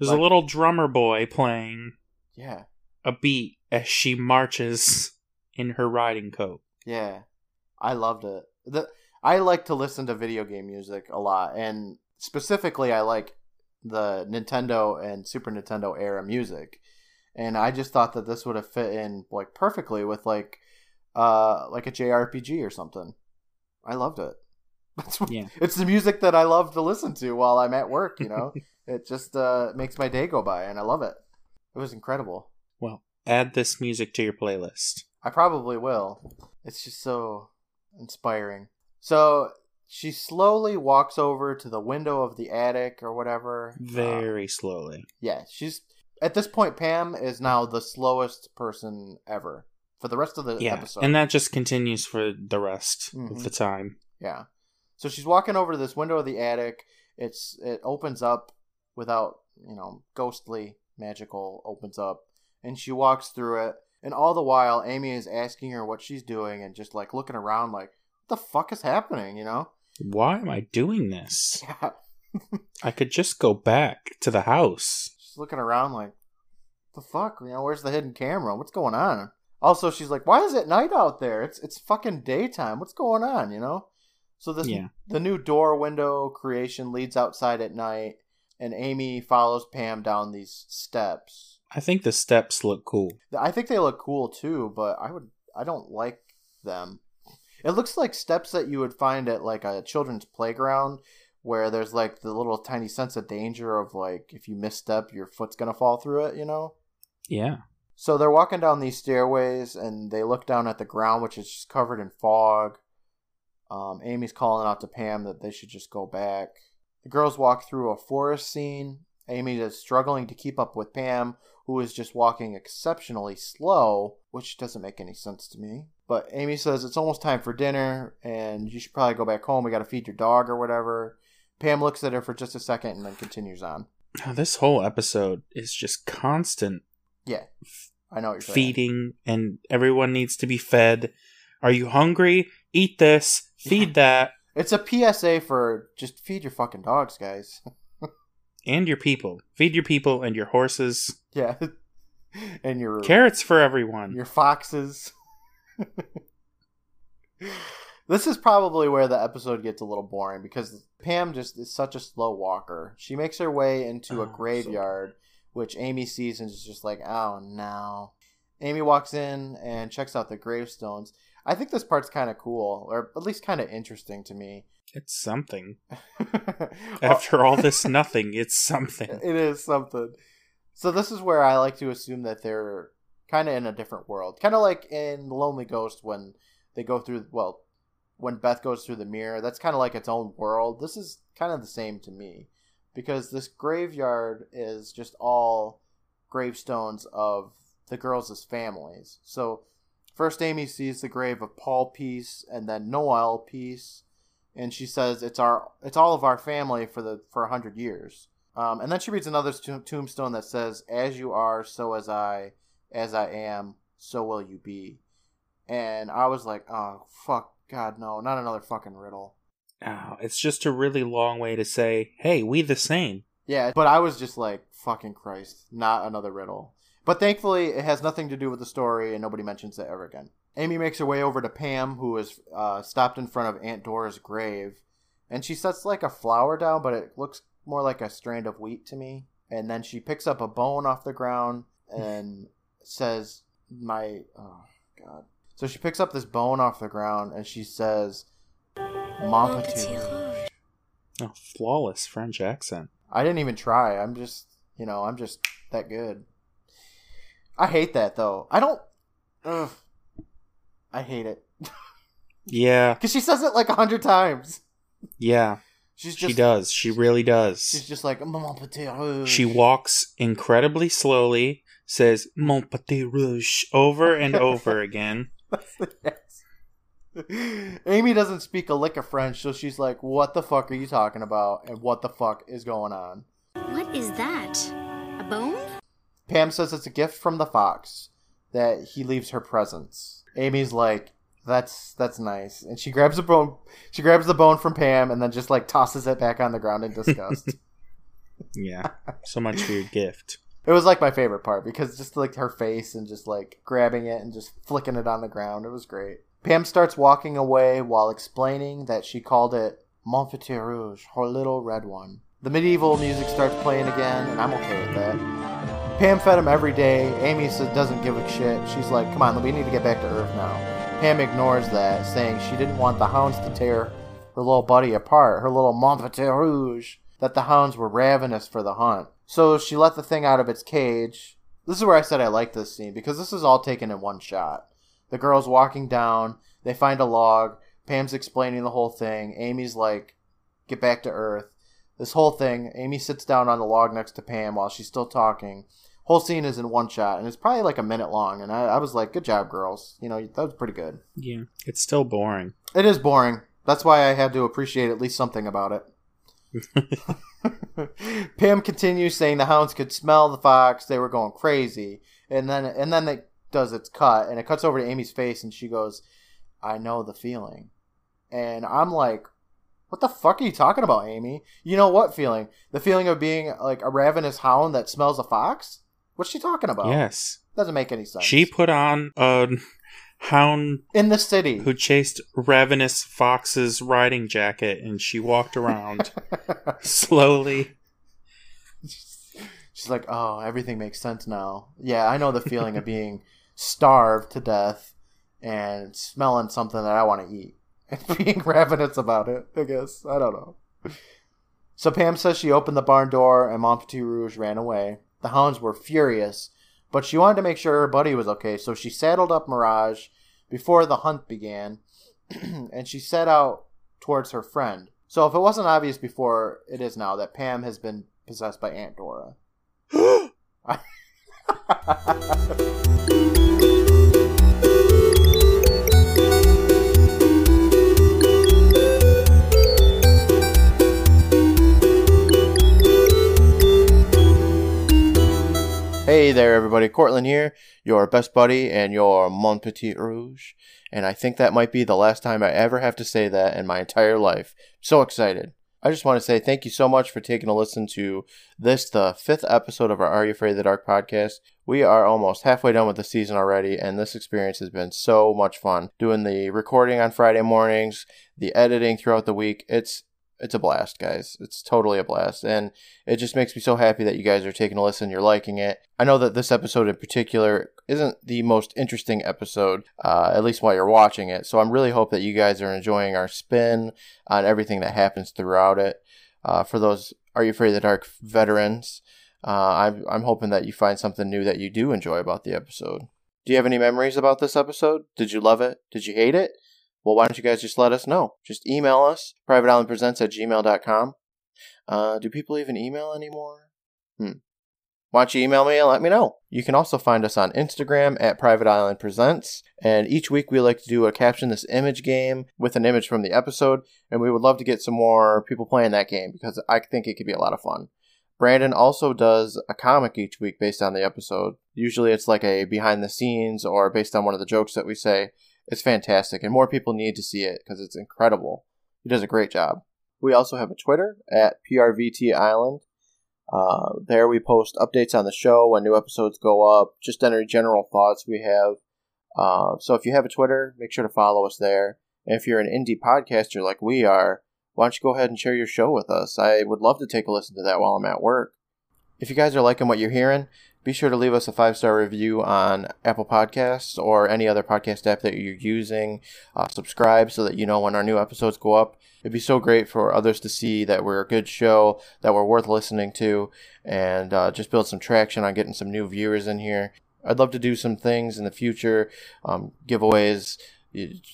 There's like, a little drummer boy playing. Yeah, a beat as she marches in her riding coat. Yeah, I loved it. The, I like to listen to video game music a lot, and specifically, I like the Nintendo and Super Nintendo era music. And I just thought that this would have fit in like perfectly with like, uh, like a J R P G or something. I loved it. That's what, yeah. It's the music that I love to listen to while I'm at work. You know, it just uh, makes my day go by, and I love it. It was incredible. Well, add this music to your playlist. I probably will. It's just so inspiring. So she slowly walks over to the window of the attic or whatever. Very um, slowly. Yeah, she's. At this point, Pam is now the slowest person ever for the rest of the yeah, episode. And that just continues for the rest mm-hmm. of the time. Yeah. So she's walking over to this window of the attic. It's It opens up without, you know, ghostly, magical, opens up. And she walks through it. And all the while, Amy is asking her what she's doing and just, like, looking around like, what the fuck is happening, you know? Why am I doing this? Yeah. I could just go back to the house. Looking around like, the fuck, you know, where's the hidden camera? What's going on? Also, she's like, why is it night out there? It's it's fucking daytime. What's going on, you know? So this yeah. the new door window creation leads outside at night, and Amy follows Pam down these steps. I think the steps look cool. I think they look cool too, but I would I don't like them. It looks like steps that you would find at like a children's playground. Where there's, like, the little tiny sense of danger of, like, if you misstep, your foot's going to fall through it, you know? Yeah. So they're walking down these stairways, and they look down at the ground, which is just covered in fog. Um, Amy's calling out to Pam that they should just go back. The girls walk through a forest scene. Amy is struggling to keep up with Pam, who is just walking exceptionally slow, which doesn't make any sense to me. But Amy says, it's almost time for dinner, and you should probably go back home. We got to feed your dog or whatever. Pam looks at her for just a second and then continues on. This whole episode is just constant. Yeah, I know what you're saying. Feeding, and everyone needs to be fed. Are you hungry? Eat this. Feed that. It's a P S A for just feed your fucking dogs, guys. And your people. Feed your people and your horses. Yeah. And your... Carrots for everyone. Your foxes. This is probably where the episode gets a little boring because Pam just is such a slow walker. She makes her way into a oh, graveyard, so which Amy sees and is just like, oh, no. Amy walks in and checks out the gravestones. I think this part's kind of cool, or at least kind of interesting to me. It's something. After all this nothing, it's something. It is something. So this is where I like to assume that they're kind of in a different world. Kind of like in Lonely Ghost when they go through, well, when Beth goes through the mirror, that's kind of like its own world. This is kind of the same to me because this graveyard is just all gravestones of the girls' families. So first Amy sees the grave of Paul Peace and then Noel Peace. And she says, it's our, it's all of our family for the, for a hundred years. Um, and then she reads another tombstone that says, as you are, so as I, as I am, so will you be. And I was like, oh, fuck. God, no, not another fucking riddle. Oh, it's just a really long way to say, hey, we the same. Yeah, but I was just like, fucking Christ, not another riddle. But thankfully, it has nothing to do with the story, and nobody mentions it ever again. Amy makes her way over to Pam, who is uh, stopped in front of Aunt Dora's grave. And she sets, like, a flower down, but it looks more like a strand of wheat to me. And then she picks up a bone off the ground and says, my... Oh, God. So she picks up this bone off the ground, and she says, Mompatouge. Oh, flawless French accent. I didn't even try. I'm just, you know, I'm just that good. I hate that, though. I don't... Ugh. I hate it. Yeah. Because she says it like a hundred times. Yeah. She's just, she does. She really does. She's just like, Mon Petit Rouge. She walks incredibly slowly, says, Mon Petit Rouge, over and over again. Yes. Amy doesn't speak a lick of French, so she's like, what the fuck are you talking about? And what the fuck is going on? What is that? A bone? Pam says it's a gift from the fox, that he leaves her presents. Amy's like, that's that's nice. And she grabs a bone she grabs the bone from Pam and then just like tosses it back on the ground in disgust. Yeah. So much for your gift. It was like my favorite part because just like her face and just like grabbing it and just flicking it on the ground. It was great. Pam starts walking away while explaining that she called it Mon Petit Rouge, her little red one. The medieval music starts playing again, and I'm okay with that. Pam fed him every day. Amy doesn't give a shit. She's like, come on, we need to get back to Earth now. Pam ignores that, saying she didn't want the hounds to tear her little buddy apart, her little Mon Petit Rouge, that the hounds were ravenous for the hunt. So she let the thing out of its cage. This is where I said I like this scene, because this is all taken in one shot. The girl's walking down, they find a log, Pam's explaining the whole thing, Amy's like, get back to Earth. This whole thing, Amy sits down on the log next to Pam while she's still talking. Whole scene is in one shot, and it's probably like a minute long, and I, I was like, good job, girls. You know, that was pretty good. Yeah. It's still boring. It is boring. That's why I had to appreciate at least something about it. Pam continues saying the hounds could smell the fox. They were going crazy. And then and then it does its cut, and it cuts over to Amy's face, and she goes, I know the feeling. And I'm like, what the fuck are you talking about, Amy? You know what feeling? The feeling of being like a ravenous hound that smells a fox? What's she talking about? Yes. Doesn't make any sense. She put on a hound... in the city. ...who chased ravenous foxes' riding jacket, and she walked around slowly. She's like, oh, everything makes sense now. Yeah, I know the feeling of being starved to death and smelling something that I want to eat. And being ravenous about it, I guess. I don't know. So Pam says she opened the barn door, and Mon Petit Rouge ran away. The hounds were furious, but she wanted to make sure her buddy was okay, so she saddled up Mirage before the hunt began, and she set out towards her friend. So if it wasn't obvious before, it is now that Pam has been possessed by Aunt Dora. Hey there, everybody. Cortland here, your best buddy and your Mon Petit Rouge. And I think that might be the last time I ever have to say that in my entire life. So excited. I just want to say thank you so much for taking a listen to this, the fifth episode of our Are You Afraid of the Dark podcast. We are almost halfway done with the season already, and this experience has been so much fun. Doing the recording on Friday mornings, the editing throughout the week, it's It's a blast, guys. It's totally a blast. And it just makes me so happy that you guys are taking a listen. You're liking it. I know that this episode in particular isn't the most interesting episode, uh, at least while you're watching it. So I'm really hoping that you guys are enjoying our spin on everything that happens throughout it. Uh, for those Are You Afraid of the Dark veterans, uh, I'm, I'm hoping that you find something new that you do enjoy about the episode. Do you have any memories about this episode? Did you love it? Did you hate it? Well, why don't you guys just let us know? Just email us, private island presents at gmail dot com. Uh, do people even email anymore? Hmm. Why don't you email me and let me know? You can also find us on Instagram at private island presents. And each week we like to do a Caption This Image game with an image from the episode. And we would love to get some more people playing that game because I think it could be a lot of fun. Brandon also does a comic each week based on the episode. Usually it's like a behind the scenes or based on one of the jokes that we say. It's fantastic, and more people need to see it because it's incredible. He does a great job. We also have a Twitter at P R V T Island. Uh, there we post updates on the show when new episodes go up, just any general thoughts we have. Uh, so if you have a Twitter, make sure to follow us there. And if you're an indie podcaster like we are, why don't you go ahead and share your show with us? I would love to take a listen to that while I'm at work. If you guys are liking what you're hearing, be sure to leave us a five-star review on Apple Podcasts or any other podcast app that you're using. Uh, subscribe so that you know when our new episodes go up. It'd be so great for others to see that we're a good show, that we're worth listening to, and uh, just build some traction on getting some new viewers in here. I'd love to do some things in the future, um, giveaways,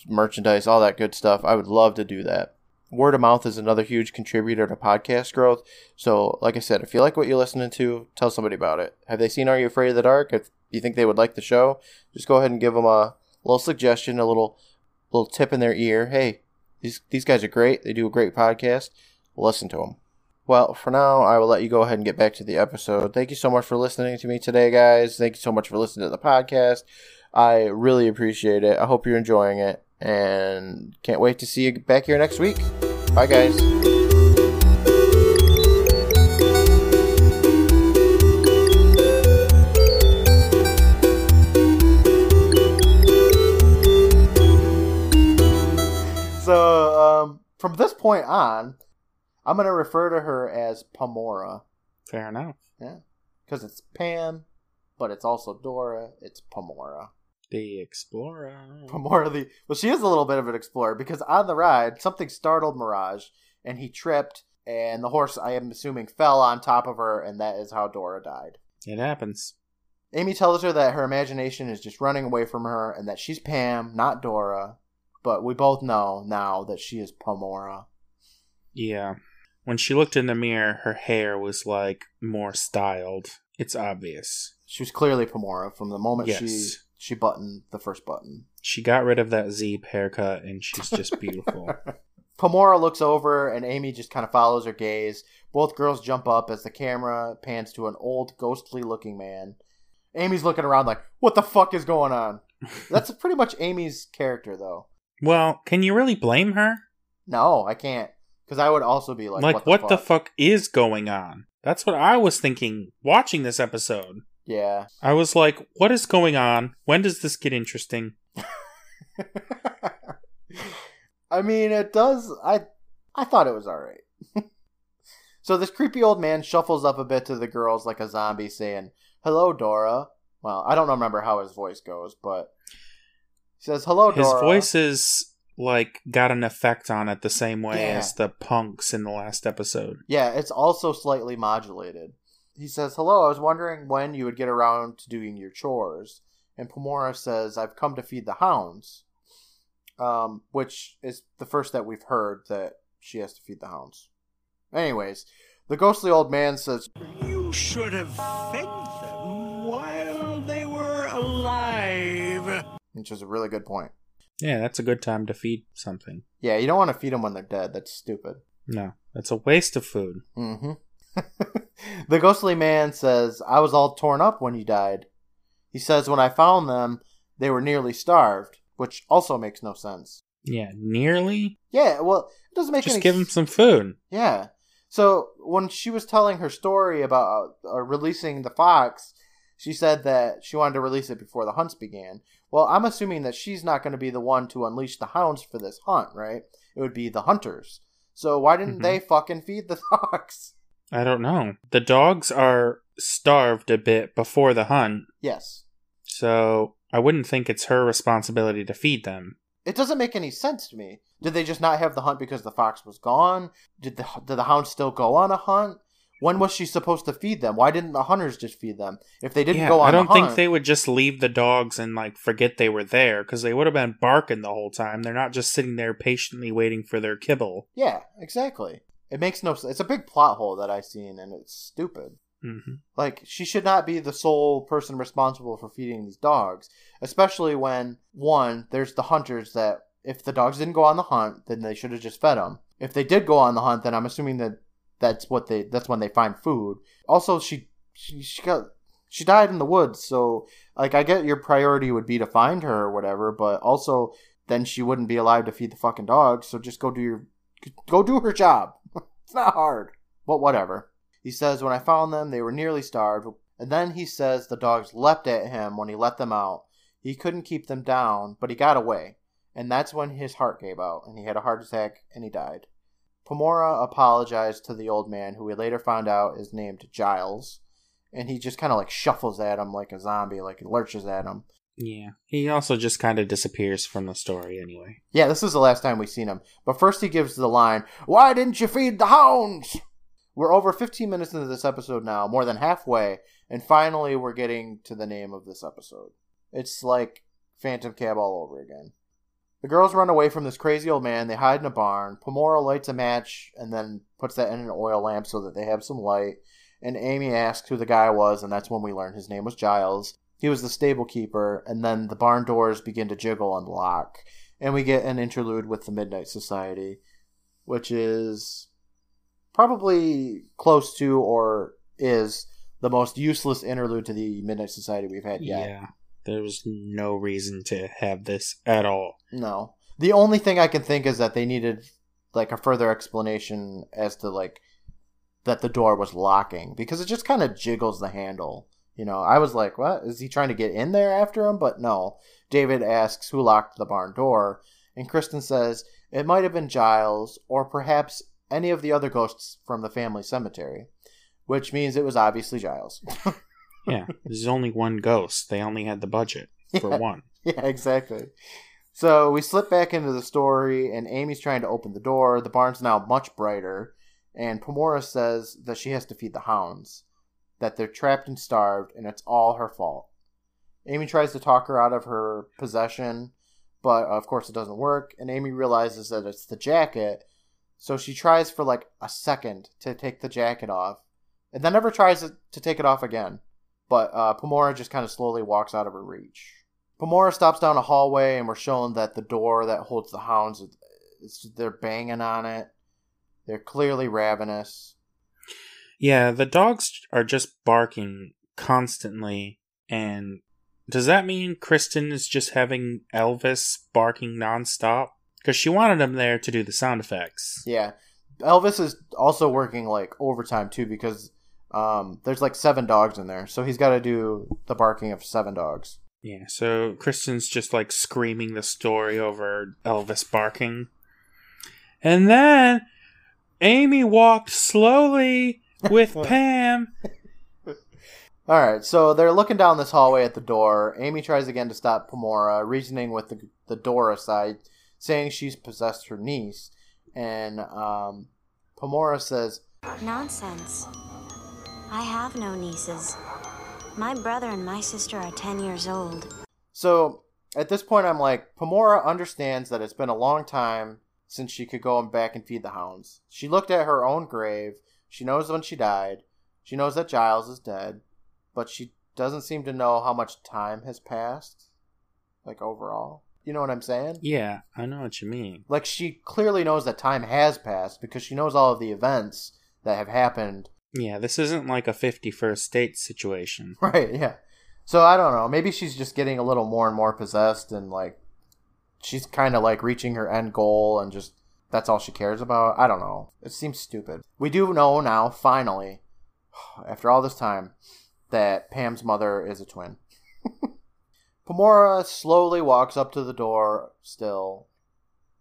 merchandise, all that good stuff. I would love to do that. Word of mouth is another huge contributor to podcast growth. So, like I said, if you like what you're listening to, tell somebody about it. Have they seen Are You Afraid of the Dark? If you think they would like the show, just go ahead and give them a little suggestion, a little little tip in their ear. Hey, these, these guys are great. They do a great podcast. Listen to them. Well, for now, I will let you go ahead and get back to the episode. Thank you so much for listening to me today, guys. Thank you so much for listening to the podcast. I really appreciate it. I hope you're enjoying it. And can't wait to see you back here next week. Bye, guys. So, um, from this point on, I'm going to refer to her as Pamora. Fair enough. Yeah. Because it's Pam, but it's also Dora. It's Pamora. The explorer. Pamora the... Well, she is a little bit of an explorer, because on the ride, something startled Mirage, and he tripped, and the horse, I am assuming, fell on top of her, and that is how Dora died. It happens. Amy tells her that her imagination is just running away from her, and that she's Pam, not Dora, but we both know now that she is Pamora. Yeah. When she looked in the mirror, her hair was, like, more styled. It's obvious. She was clearly Pamora from the moment yes. she... She buttoned the first button. She got rid of that Zeeb haircut, and she's just beautiful. Pamora looks over, and Amy just kind of follows her gaze. Both girls jump up as the camera pans to an old, ghostly-looking man. Amy's looking around like, what the fuck is going on? That's pretty much Amy's character, though. Well, can you really blame her? No, I can't. Because I would also be like, like what the what fuck? What the fuck is going on? That's what I was thinking watching this episode. Yeah. I was like, what is going on? When does this get interesting? I mean, it does. I I thought it was all right. So this creepy old man shuffles up a bit to the girls like a zombie saying, hello, Dora. Well, I don't remember how his voice goes, but he says, hello, Dora. His voice is like got an effect on it the same way yeah. as the punks in the last episode. Yeah, it's also slightly modulated. He says, hello, I was wondering when you would get around to doing your chores. And Pamora says, I've come to feed the hounds. Um, which is the first that we've heard that she has to feed the hounds. Anyways, the ghostly old man says, you should have fed them while they were alive. Which is a really good point. Yeah, that's a good time to feed something. Yeah, you don't want to feed them when they're dead. That's stupid. No, that's a waste of food. Mm-hmm. The ghostly man says, I was all torn up when you died. He says, when I found them, they were nearly starved, which also makes no sense. Yeah, nearly? Yeah, well, it doesn't make Just any... give them some food. Yeah. So when she was telling her story about uh, releasing the fox, she said that she wanted to release it before the hunts began. Well, I'm assuming that she's not going to be the one to unleash the hounds for this hunt, right? It would be the hunters. So why didn't mm-hmm. they fucking feed the fox? I don't know. The dogs are starved a bit before the hunt. Yes. So I wouldn't think it's her responsibility to feed them. It doesn't make any sense to me. Did they just not have the hunt because the fox was gone? Did the did the hounds still go on a hunt? When was she supposed to feed them? Why didn't the hunters just feed them? If they didn't yeah, go on a hunt... I don't think they would just leave the dogs and like forget they were there, because they would have been barking the whole time. They're not just sitting there patiently waiting for their kibble. Yeah, exactly. It makes no sense. It's a big plot hole that I've seen, and it's stupid. Mm-hmm. Like, she should not be the sole person responsible for feeding these dogs, especially when, one, there's the hunters that if the dogs didn't go on the hunt, then they should have just fed them. If they did go on the hunt, then I'm assuming that that's what they that's when they find food. Also, she she she got she died in the woods, so like I get your priority would be to find her or whatever, but also then she wouldn't be allowed to feed the fucking dogs. So just go do your go do her job. It's not hard, but whatever. He says, when I found them, they were nearly starved. And then he says the dogs leapt at him when he let them out. He couldn't keep them down, but he got away. And that's when his heart gave out, and he had a heart attack, and he died. Pomora apologized to the old man, who we later found out is named Giles. And he just kind of like shuffles at him like a zombie, like he lurches at him. Yeah. He also just kind of disappears from the story anyway. Yeah, this is the last time we've seen him. But first he gives the line, "Why didn't you feed the hounds?" We're over fifteen minutes into this episode now, more than halfway, and finally we're getting to the name of this episode. It's like Phantom Cab all over again. The girls run away from this crazy old man. They hide in a barn. Pomora lights a match and then puts that in an oil lamp so that they have some light. And Amy asks who the guy was, and that's when we learn his name was Giles. He was the stable keeper, and then the barn doors begin to jiggle and lock. And we get an interlude with the Midnight Society, which is probably close to or is the most useless interlude to the Midnight Society we've had yet. Yeah, there was no reason to have this at all. No. The only thing I can think is that they needed like a further explanation as to like that the door was locking, because it just kind of jiggles the handle. You know, I was like, what? Is he trying to get in there after him? But no. David asks who locked the barn door, and Kristen says it might have been Giles or perhaps any of the other ghosts from the family cemetery, which means it was obviously Giles. Yeah, there's only one ghost. They only had the budget for yeah, one. Yeah, exactly. So we slip back into the story, and Amy's trying to open the door. The barn's now much brighter, and Pomora says that she has to feed the hounds, that they're trapped and starved, and it's all her fault. Amy tries to talk her out of her possession, but of course it doesn't work, and Amy realizes that it's the jacket, so she tries for like a second to take the jacket off, and then never tries to take it off again, but uh, Pomora just kind of slowly walks out of her reach. Pomora stops down a hallway, and we're shown that the door that holds the hounds, it's, they're banging on it. They're clearly ravenous. Yeah, the dogs are just barking constantly. And does that mean Kristen is just having Elvis barking nonstop? Because she wanted him there to do the sound effects. Yeah. Elvis is also working like overtime too, because um, there's like seven dogs in there. So he's got to do the barking of seven dogs. Yeah, so Kristen's just like screaming the story over Elvis barking. And then Amy walked slowly with Pam. All right, so they're looking down this hallway at the door. Amy tries again to stop Pomora, reasoning with the, the Dora side, saying she's possessed her niece. And um, Pomora says, "Nonsense. I have no nieces. My brother and my sister are ten years old." So at this point, I'm like, Pomora understands that it's been a long time since she could go back and feed the hounds. She looked at her own grave. She knows when she died. She knows that Giles is dead. But she doesn't seem to know how much time has passed. Like, overall. You know what I'm saying? Yeah, I know what you mean. Like, she clearly knows that time has passed because she knows all of the events that have happened. Yeah, this isn't like a fifty-first date situation. Right, yeah. So, I don't know. Maybe she's just getting a little more and more possessed and, like, she's kind of like reaching her end goal and just that's all she cares about. I don't know. It seems stupid. We do know now, finally, after all this time, that Pam's mother is a twin. Pomora slowly walks up to the door still.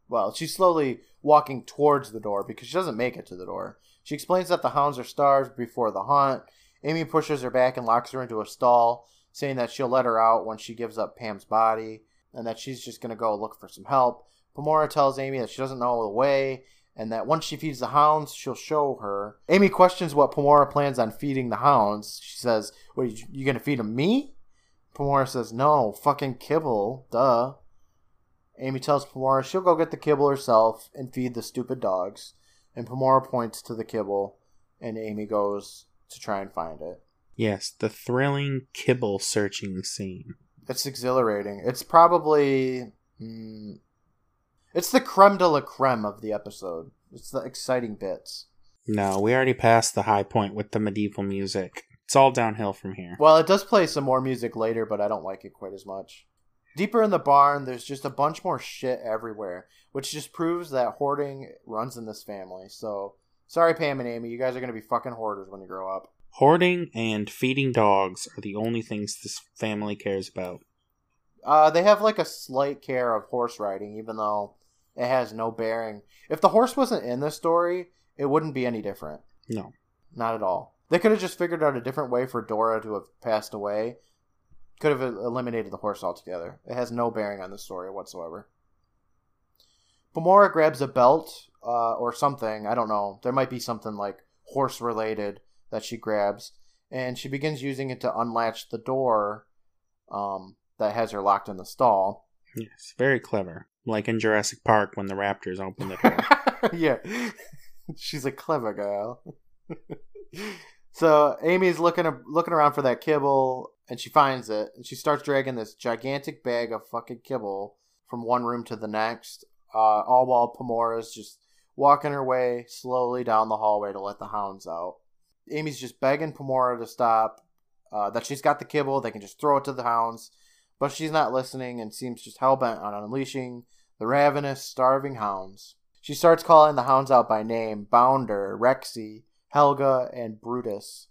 Well, she's slowly walking towards the door because she doesn't make it to the door. She explains that the hounds are starved before the hunt. Amy pushes her back and locks her into a stall, saying that she'll let her out when she gives up Pam's body, and that she's just going to go look for some help. Pomora tells Amy that she doesn't know the way, and that once she feeds the hounds, she'll show her. Amy questions what Pomora plans on feeding the hounds. She says, "What, are you, you going to feed them meat?" Pomora says, "No, fucking kibble, duh." Amy tells Pomora she'll go get the kibble herself and feed the stupid dogs. And Pomora points to the kibble, and Amy goes to try and find it. Yes, the thrilling kibble searching scene. It's exhilarating. It's probably, mm, it's the creme de la creme of the episode. It's the exciting bits. No, we already passed the high point with the medieval music. It's all downhill from here. Well, it does play some more music later, but I don't like it quite as much. Deeper in the barn, there's just a bunch more shit everywhere, which just proves that hoarding runs in this family. So Sorry, Pam and Amy. You guys are going to be fucking hoarders when you grow up. Hoarding and feeding dogs are the only things this family cares about. Uh, they have like a slight care of horse riding, even though it has no bearing. If the horse wasn't in the story, it wouldn't be any different. No. Not at all. They could have just figured out a different way for Dora to have passed away. Could have eliminated the horse altogether. It has no bearing on the story whatsoever. Pomora grabs a belt uh, or something. I don't know. There might be something like horse-related that she grabs. And she begins using it to unlatch the door um, that has her locked in the stall. Yes, very clever. Like in Jurassic Park when the raptors open the door. Yeah. She's a clever girl. So Amy's looking looking around for that kibble, and she finds it, and she starts dragging this gigantic bag of fucking kibble from one room to the next. Uh, all while Pomora's just walking her way slowly down the hallway to let the hounds out. Amy's just begging Pomora to stop, uh, that she's got the kibble, they can just throw it to the hounds, but she's not listening and seems just hellbent on unleashing the ravenous, starving hounds. She starts calling the hounds out by name, Bounder, Rexy, Helga, and Brutus.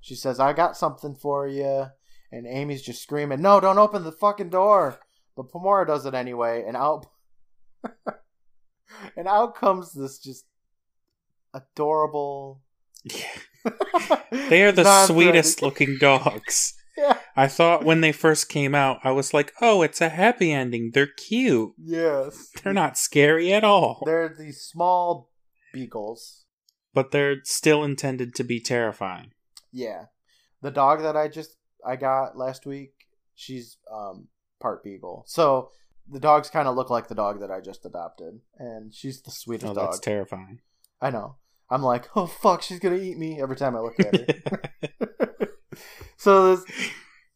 She says, I got something for you. And Amy's just screaming, no, don't open the fucking door. But Pomora does it anyway, and out and out comes this just adorable... Yeah. They are the sweetest looking dogs. Yeah. I thought when they first came out, I was like, oh, it's a happy ending. They're cute. Yes. They're not scary at all. They're these small beagles. But they're still intended to be terrifying. Yeah. The dog that I just, I got last week, she's um, part beagle. So the dogs kind of look like the dog that I just adopted. And she's the sweetest oh, dog. That's terrifying. I know. I'm like, oh, fuck, she's going to eat me every time I look at her. So there's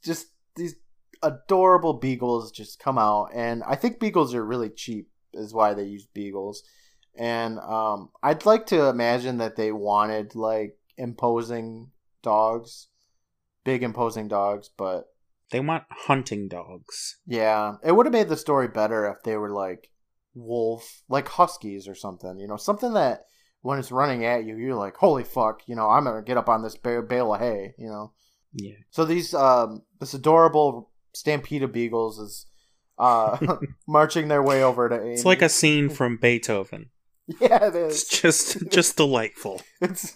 just these adorable beagles just come out. And I think beagles are really cheap is why they use beagles. And um, I'd like to imagine that they wanted, like, imposing dogs, big imposing dogs, but... They want hunting dogs. Yeah. It would have made the story better if they were, like, wolf, like huskies or something, you know, something that when it's running at you, you're like, holy fuck, you know, I'm going to get up on this ba- bale of hay, you know? Yeah. So these, um, this adorable stampede of beagles is uh, marching their way over to Amy. It's like a scene from Beethoven. Yeah, it is. It's just just delightful. It's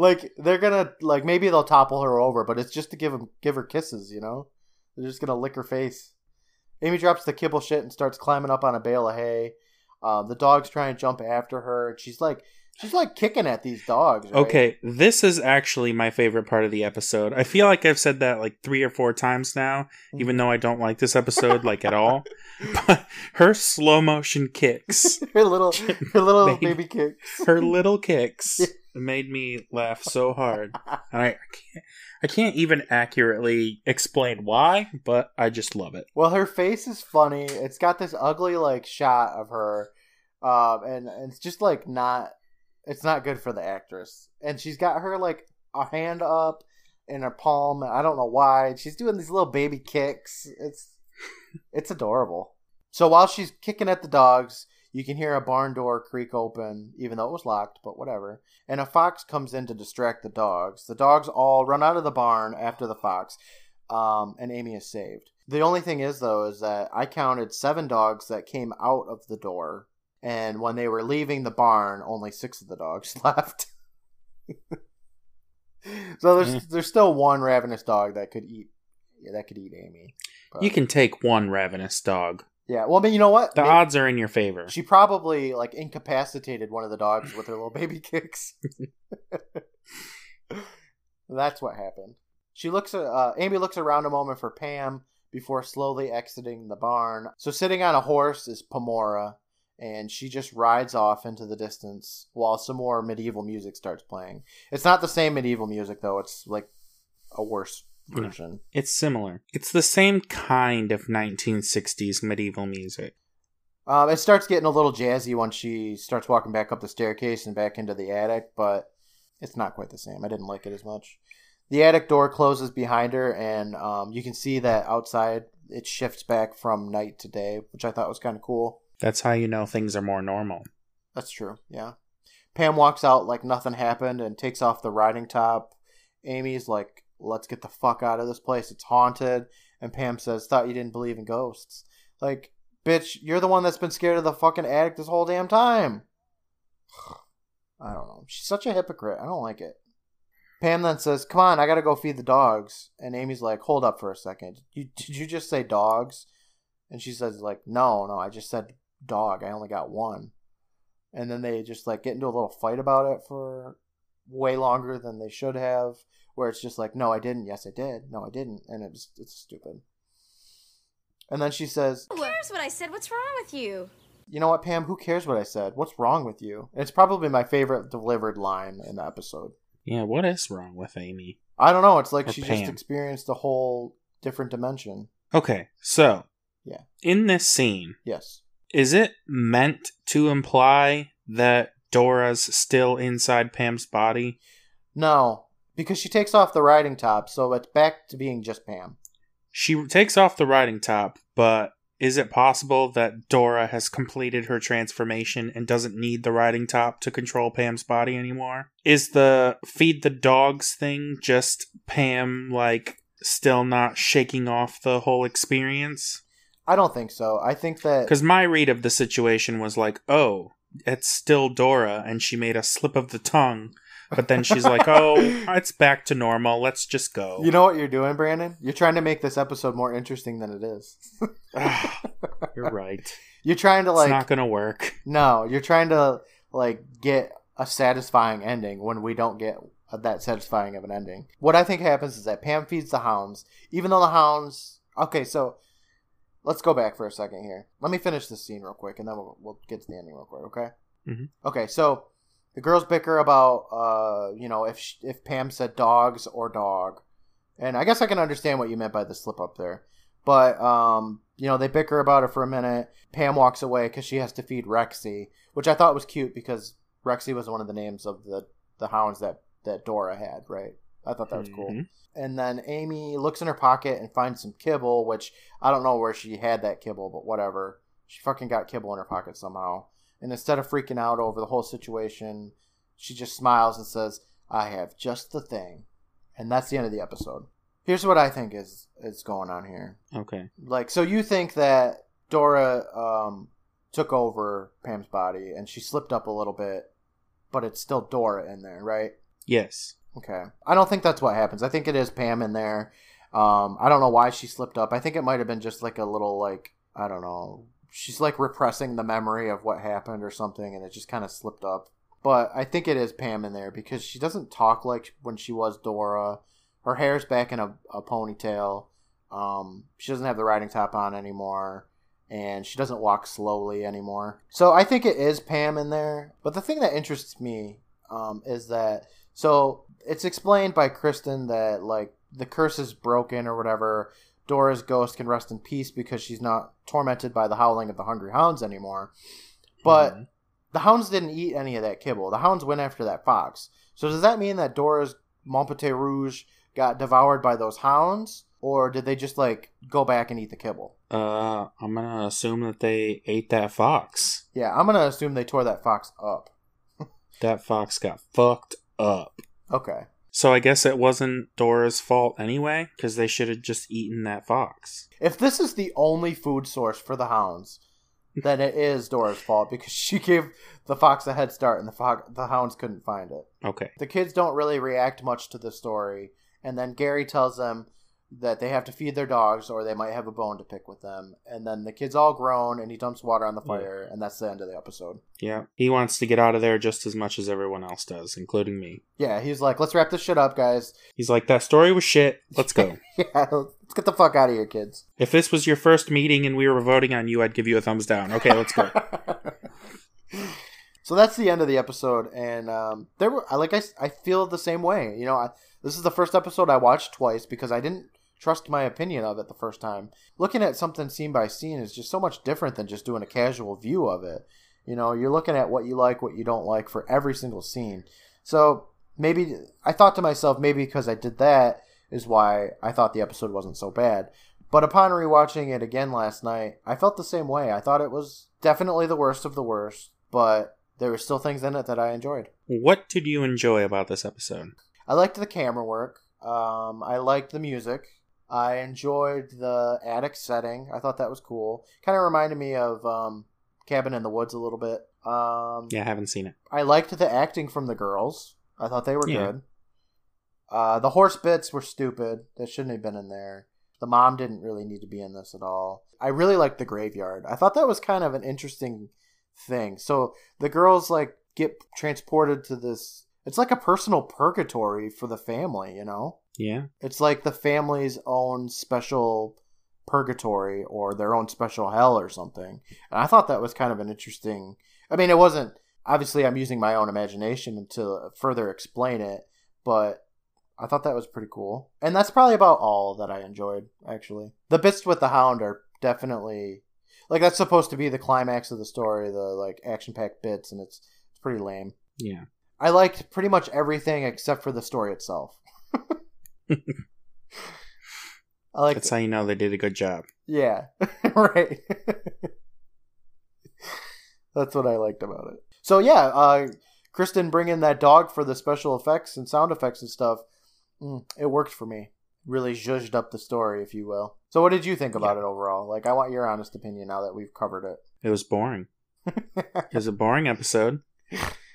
like they're gonna like maybe they'll topple her over, but it's just to give them give her kisses, you know. They're just gonna lick her face. Amy drops the kibble shit and starts climbing up on a bale of hay. Uh, the dogs try and jump after her, and she's like she's like kicking at these dogs. Right? Okay, this is actually my favorite part of the episode. I feel like I've said that like three or four times now, even though I don't like this episode like at all. But her slow motion kicks, her little her little made, baby kicks, her little kicks made me laugh so hard, and I, I can't I can't even accurately explain why, but I just love it. Well, her face is funny. It's got this ugly like shot of her, um, and, and it's just like not. It's not good for the actress. And she's got her, like, a hand up in her palm. I don't know why. She's doing these little baby kicks. It's it's adorable. So while she's kicking at the dogs, you can hear a barn door creak open, even though it was locked, but whatever. And a fox comes in to distract the dogs. The dogs all run out of the barn after the fox, um, and Amy is saved. The only thing is, though, is that I counted seven dogs that came out of the door. And when they were leaving the barn, only six of the dogs left. So there's mm. there's still one ravenous dog that could eat yeah, that could eat Amy. But. You can take one ravenous dog. Yeah, well, I mean, you know what? The Maybe odds are in your favor. She probably like incapacitated one of the dogs with her little baby kicks. That's what happened. She looks. Uh, Amy looks around a moment for Pam before slowly exiting the barn. So sitting on a horse is Pomora. And she just rides off into the distance while some more medieval music starts playing. It's not the same medieval music, though. It's like a worse version. It's similar. It's the same kind of nineteen sixties medieval music. Um, it starts getting a little jazzy when she starts walking back up the staircase and back into the attic, but it's not quite the same. I didn't like it as much. The attic door closes behind her, and um, you can see that outside it shifts back from night to day, which I thought was kind of cool. That's how you know things are more normal. That's true, yeah. Pam walks out like nothing happened and takes off the riding top. Amy's like, let's get the fuck out of this place. It's haunted. And Pam says, thought you didn't believe in ghosts. Like, bitch, you're the one that's been scared of the fucking attic this whole damn time. I don't know. She's such a hypocrite. I don't like it. Pam then says, come on, I gotta go feed the dogs. And Amy's like, hold up for a second. You, did you just say dogs? And she says, like, no, no, I just said dog. I only got one. And then they just, like, get into a little fight about it for way longer than they should have, where it's just like, no, I didn't. Yes, I did. No, I didn't. And it was, it's stupid. And then she says, who cares what I said? What's wrong with you? You know what, Pam? Who cares what I said? What's wrong with you? And it's probably my favorite delivered line in the episode. Yeah, what is wrong with Amy? I don't know. It's like or she Pam. just experienced a whole different dimension. Okay, so yeah, in this scene, yes, is it meant to imply that Dora's still inside Pam's body? No, because she takes off the riding top, so it's back to being just Pam. She takes off the riding top, but is it possible that Dora has completed her transformation and doesn't need the riding top to control Pam's body anymore? Is the feed the dogs thing just Pam, like, still not shaking off the whole experience? I don't think so. I think that... Because my read of the situation was like, oh, it's still Dora, and she made a slip of the tongue, but then she's like, oh, it's back to normal. Let's just go. You know what you're doing, Brandon? You're trying to make this episode more interesting than it is. You're right. You're trying to, like... It's not going to work. No, you're trying to, like, get a satisfying ending when we don't get that satisfying of an ending. What I think happens is that Pam feeds the hounds, even though the hounds... Okay, so let's go back for a second here. Let me finish this scene real quick, and then we'll, we'll get to the ending real quick, okay? Mm-hmm. Okay, so... The girls bicker about, uh, you know, if she, if Pam said dogs or dog. And I guess I can understand what you meant by the slip up there. But, um, you know, they bicker about it for a minute. Pam walks away because she has to feed Rexy, which I thought was cute because Rexy was one of the names of the, the hounds that, that Dora had, right? I thought that was cool. Mm-hmm. And then Amy looks in her pocket and finds some kibble, which I don't know where she had that kibble, but whatever. She fucking got kibble in her pocket somehow. And instead of freaking out over the whole situation, she just smiles and says, I have just the thing. And that's the end of the episode. Here's what I think is, is going on here. Okay. Like, so you think that Dora um, took over Pam's body and she slipped up a little bit, but it's still Dora in there, right? Yes. Okay. I don't think that's what happens. I think it is Pam in there. Um, I don't know why she slipped up. I think it might have been just like a little, like, I don't know. She's, like, repressing the memory of what happened or something, and it just kind of slipped up. But I think it is Pam in there, because she doesn't talk like when she was Dora. Her hair's back in a, a ponytail. Um, she doesn't have the riding top on anymore, and she doesn't walk slowly anymore. So I think it is Pam in there. But the thing that interests me um, is that... So it's explained by Kristen that, like, the curse is broken or whatever... Dora's ghost can rest in peace because she's not tormented by the howling of the hungry hounds anymore. But mm-hmm. the hounds didn't eat any of that kibble. The hounds went after that fox. So does that mean that Dora's Mon Petit Rouge got devoured by those hounds? Or did they just, like, go back and eat the kibble? Uh, I'm going to assume that they ate that fox. Yeah, I'm going to assume they tore that fox up. That fox got fucked up. Okay. So I guess it wasn't Dora's fault anyway, because they should have just eaten that fox. If this is the only food source for the hounds, then it is Dora's fault, because she gave the fox a head start and the fo- the hounds couldn't find it. Okay. The kids don't really react much to the story, and then Gary tells them that they have to feed their dogs or they might have a bone to pick with them. And then the kids all groan and he dumps water on the fire, yeah. And that's the end of the episode. Yeah. He wants to get out of there just as much as everyone else does, including me. Yeah, he's like, let's wrap this shit up, guys. He's like, that story was shit. Let's go. Yeah, let's get the fuck out of here, kids. If this was your first meeting and we were voting on you, I'd give you a thumbs down. Okay, let's go. So that's the end of the episode, and um, there were like I, I feel the same way. You know, I, this is the first episode I watched twice because I didn't trust my opinion of it the first time. Looking at something scene by scene is just so much different than just doing a casual view of it. You know, you're looking at what you like, what you don't like for every single scene. So maybe I thought to myself, maybe because I did that is why I thought the episode wasn't so bad. But upon rewatching it again last night, I felt the same way. I thought it was definitely the worst of the worst, but there were still things in it that I enjoyed. What did you enjoy about this episode? I liked the camera work. Um, I liked the music. I enjoyed the attic setting. I thought that was cool. Kind of reminded me of um, Cabin in the Woods a little bit. Um, yeah, I haven't seen it. I liked the acting from the girls. I thought they were yeah. good. Uh, the horse bits were stupid. That shouldn't have been in there. The mom didn't really need to be in this at all. I really liked the graveyard. I thought that was kind of an interesting thing. So the girls like get transported to this. It's like a personal purgatory for the family, you know? Yeah. It's like the family's own special purgatory or their own special hell or something. And I thought that was kind of an interesting... I mean, it wasn't... Obviously, I'm using my own imagination to further explain it, but I thought that was pretty cool. And that's probably about all that I enjoyed, actually. The bits with the hound are definitely... Like, that's supposed to be the climax of the story, the, like, action-packed bits, and it's, it's pretty lame. Yeah. I liked pretty much everything except for the story itself. I like That's it. How you know they did a good job. Yeah, right. That's what I liked about it. So yeah, uh, Kristen bringing that dog for the special effects and sound effects and stuff, mm, it worked for me. Really zhuzhed up the story, if you will. So what did you think about yeah. it overall? Like, I want your honest opinion now that we've covered it. It was boring. It was a boring episode.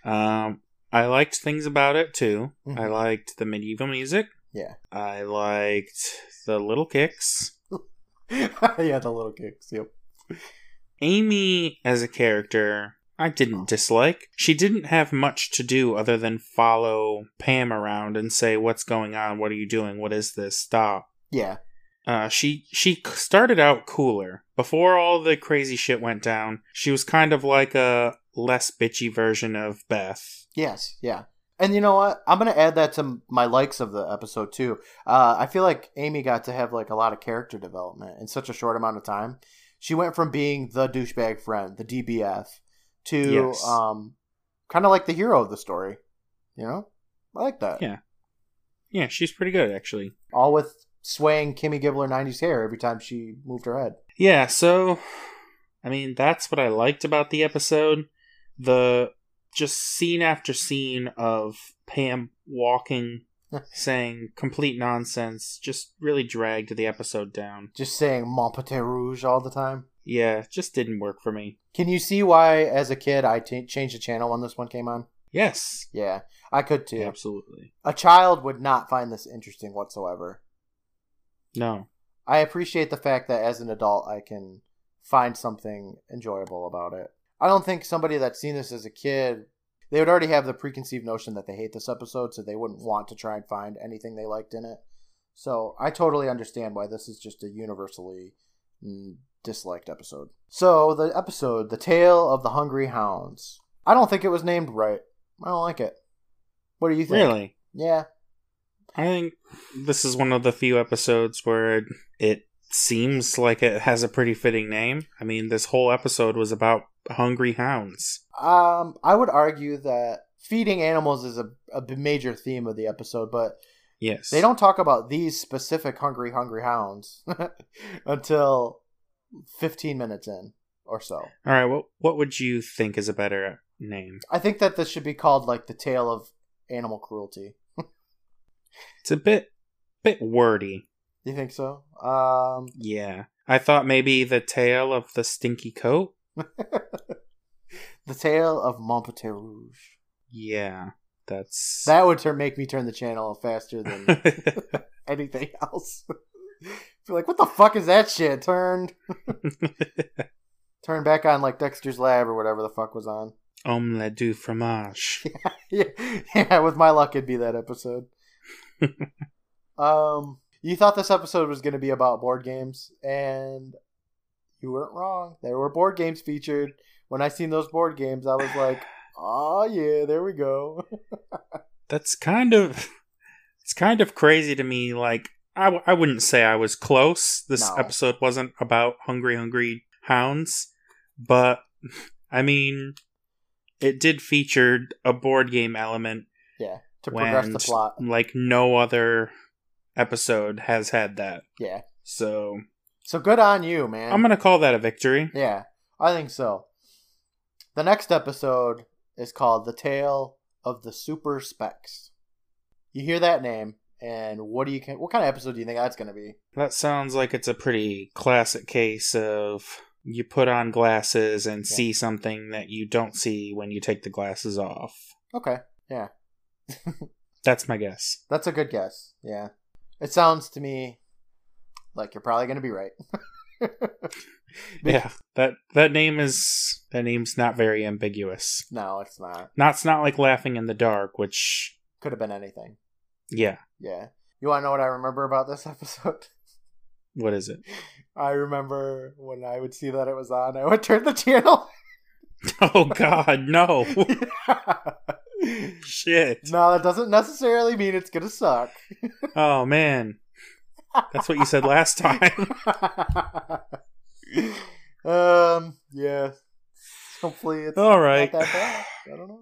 Um, I liked things about it, too. Mm-hmm. I liked the medieval music. Yeah. I liked the little kicks. Yeah, the little kicks, yep. Amy, as a character, I didn't oh. dislike. She didn't have much to do other than follow Pam around and say, what's going on? What are you doing? What is this? Stop. Yeah. Uh, she she started out cooler. Before all the crazy shit went down, she was kind of like a less bitchy version of Beth. Yes, yeah. And you know what? I'm going to add that to my likes of the episode, too. Uh, I feel like Amy got to have like a lot of character development in such a short amount of time. She went from being the douchebag friend, the D B F, to yes. um, kind of like the hero of the story. You know? I like that. Yeah. Yeah, she's pretty good, actually. All with swaying Kimmy Gibbler nineties hair every time she moved her head. Yeah, so, I mean, that's what I liked about the episode. The... Just scene after scene of Pam walking, saying complete nonsense, just really dragged the episode down. Just saying Mon Petit Rouge all the time? Yeah, just didn't work for me. Can you see why, as a kid, I t- changed the channel when this one came on? Yes. Yeah, I could too. Absolutely. A child would not find this interesting whatsoever. No. I appreciate the fact that as an adult, I can find something enjoyable about it. I don't think somebody that's seen this as a kid, they would already have the preconceived notion that they hate this episode, so they wouldn't want to try and find anything they liked in it. So I totally understand why this is just a universally disliked episode. So the episode, The Tale of the Hungry Hounds. I don't think it was named right. I don't like it. What do you think? Really? Yeah. I think this is one of the few episodes where it seems like it has a pretty fitting name. I mean, this whole episode was about hungry hounds. Um, I would argue that feeding animals is a, a major theme of the episode, but yes, they don't talk about these specific hungry, hungry hounds until fifteen minutes in or so. All right, well, what would you think is a better name? I think that this should be called like The Tale of Animal Cruelty. It's a bit, bit wordy. You think so? Um, yeah. I thought maybe The Tale of the Stinky Coat. The Tale of Mon Petit Rouge. Yeah, that's that would turn, make me turn the channel faster than anything else. You're like, what the fuck is that shit? Turned, turn back on like Dexter's Lab or whatever the fuck was on. Omelette du fromage. yeah, yeah, yeah. With my luck, it'd be that episode. um, you thought this episode was going to be about board games, and you weren't wrong. There were board games featured. When I seen those board games, I was like, oh yeah, there we go. That's kind of, it's kind of crazy to me. Like, I, w- I wouldn't say I was close. This no. episode wasn't about Hungry Hungry Hounds, but I mean, it did feature a board game element. Yeah, to progress when, the plot. Like no other episode has had that. Yeah. So... So good on you, man. I'm going to call that a victory. Yeah, I think so. The next episode is called The Tale of the Super Specs. You hear that name, and what do you what kind of episode do you think that's going to be? That sounds like it's a pretty classic case of you put on glasses and yeah. see something that you don't see when you take the glasses off. Okay, yeah. That's my guess. That's a good guess, yeah. It sounds to me like you're probably going to be right. Yeah, that that name is that name's not very ambiguous. No, it's not. Not it's not like Laughing in the Dark, which could have been anything. Yeah, yeah. You want to know what I remember about this episode? What is it? I remember when I would see that it was on, I would turn the channel. Oh God, no! Yeah. Shit. No, that doesn't necessarily mean it's gonna suck. Oh man. That's what you said last time. um. Yeah. Hopefully it's all right. Not that bad. I don't know.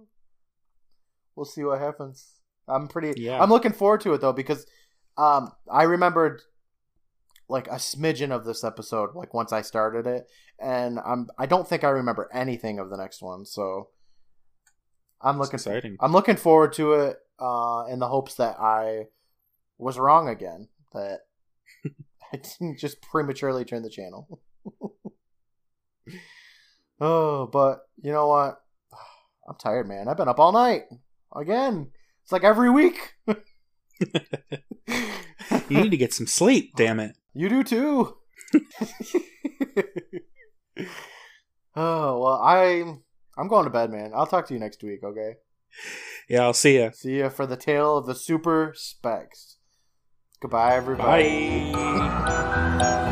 We'll see what happens. I'm pretty. Yeah. I'm looking forward to it though because, um, I remembered like a smidgen of this episode like once I started it, and I'm I don't think I remember anything of the next one. So I'm That's looking. Exciting. I'm looking forward to it. Uh, in the hopes that I was wrong again. That. I didn't just prematurely turn the channel. Oh, but you know what? I'm tired, man. I've been up all night. Again. It's like every week. You need to get some sleep, damn it. You do too. Oh, well, I'm, I'm going to bed, man. I'll talk to you next week, okay? Yeah, I'll see ya. See ya for The Tale of the Super Specs. Goodbye, everybody. Bye.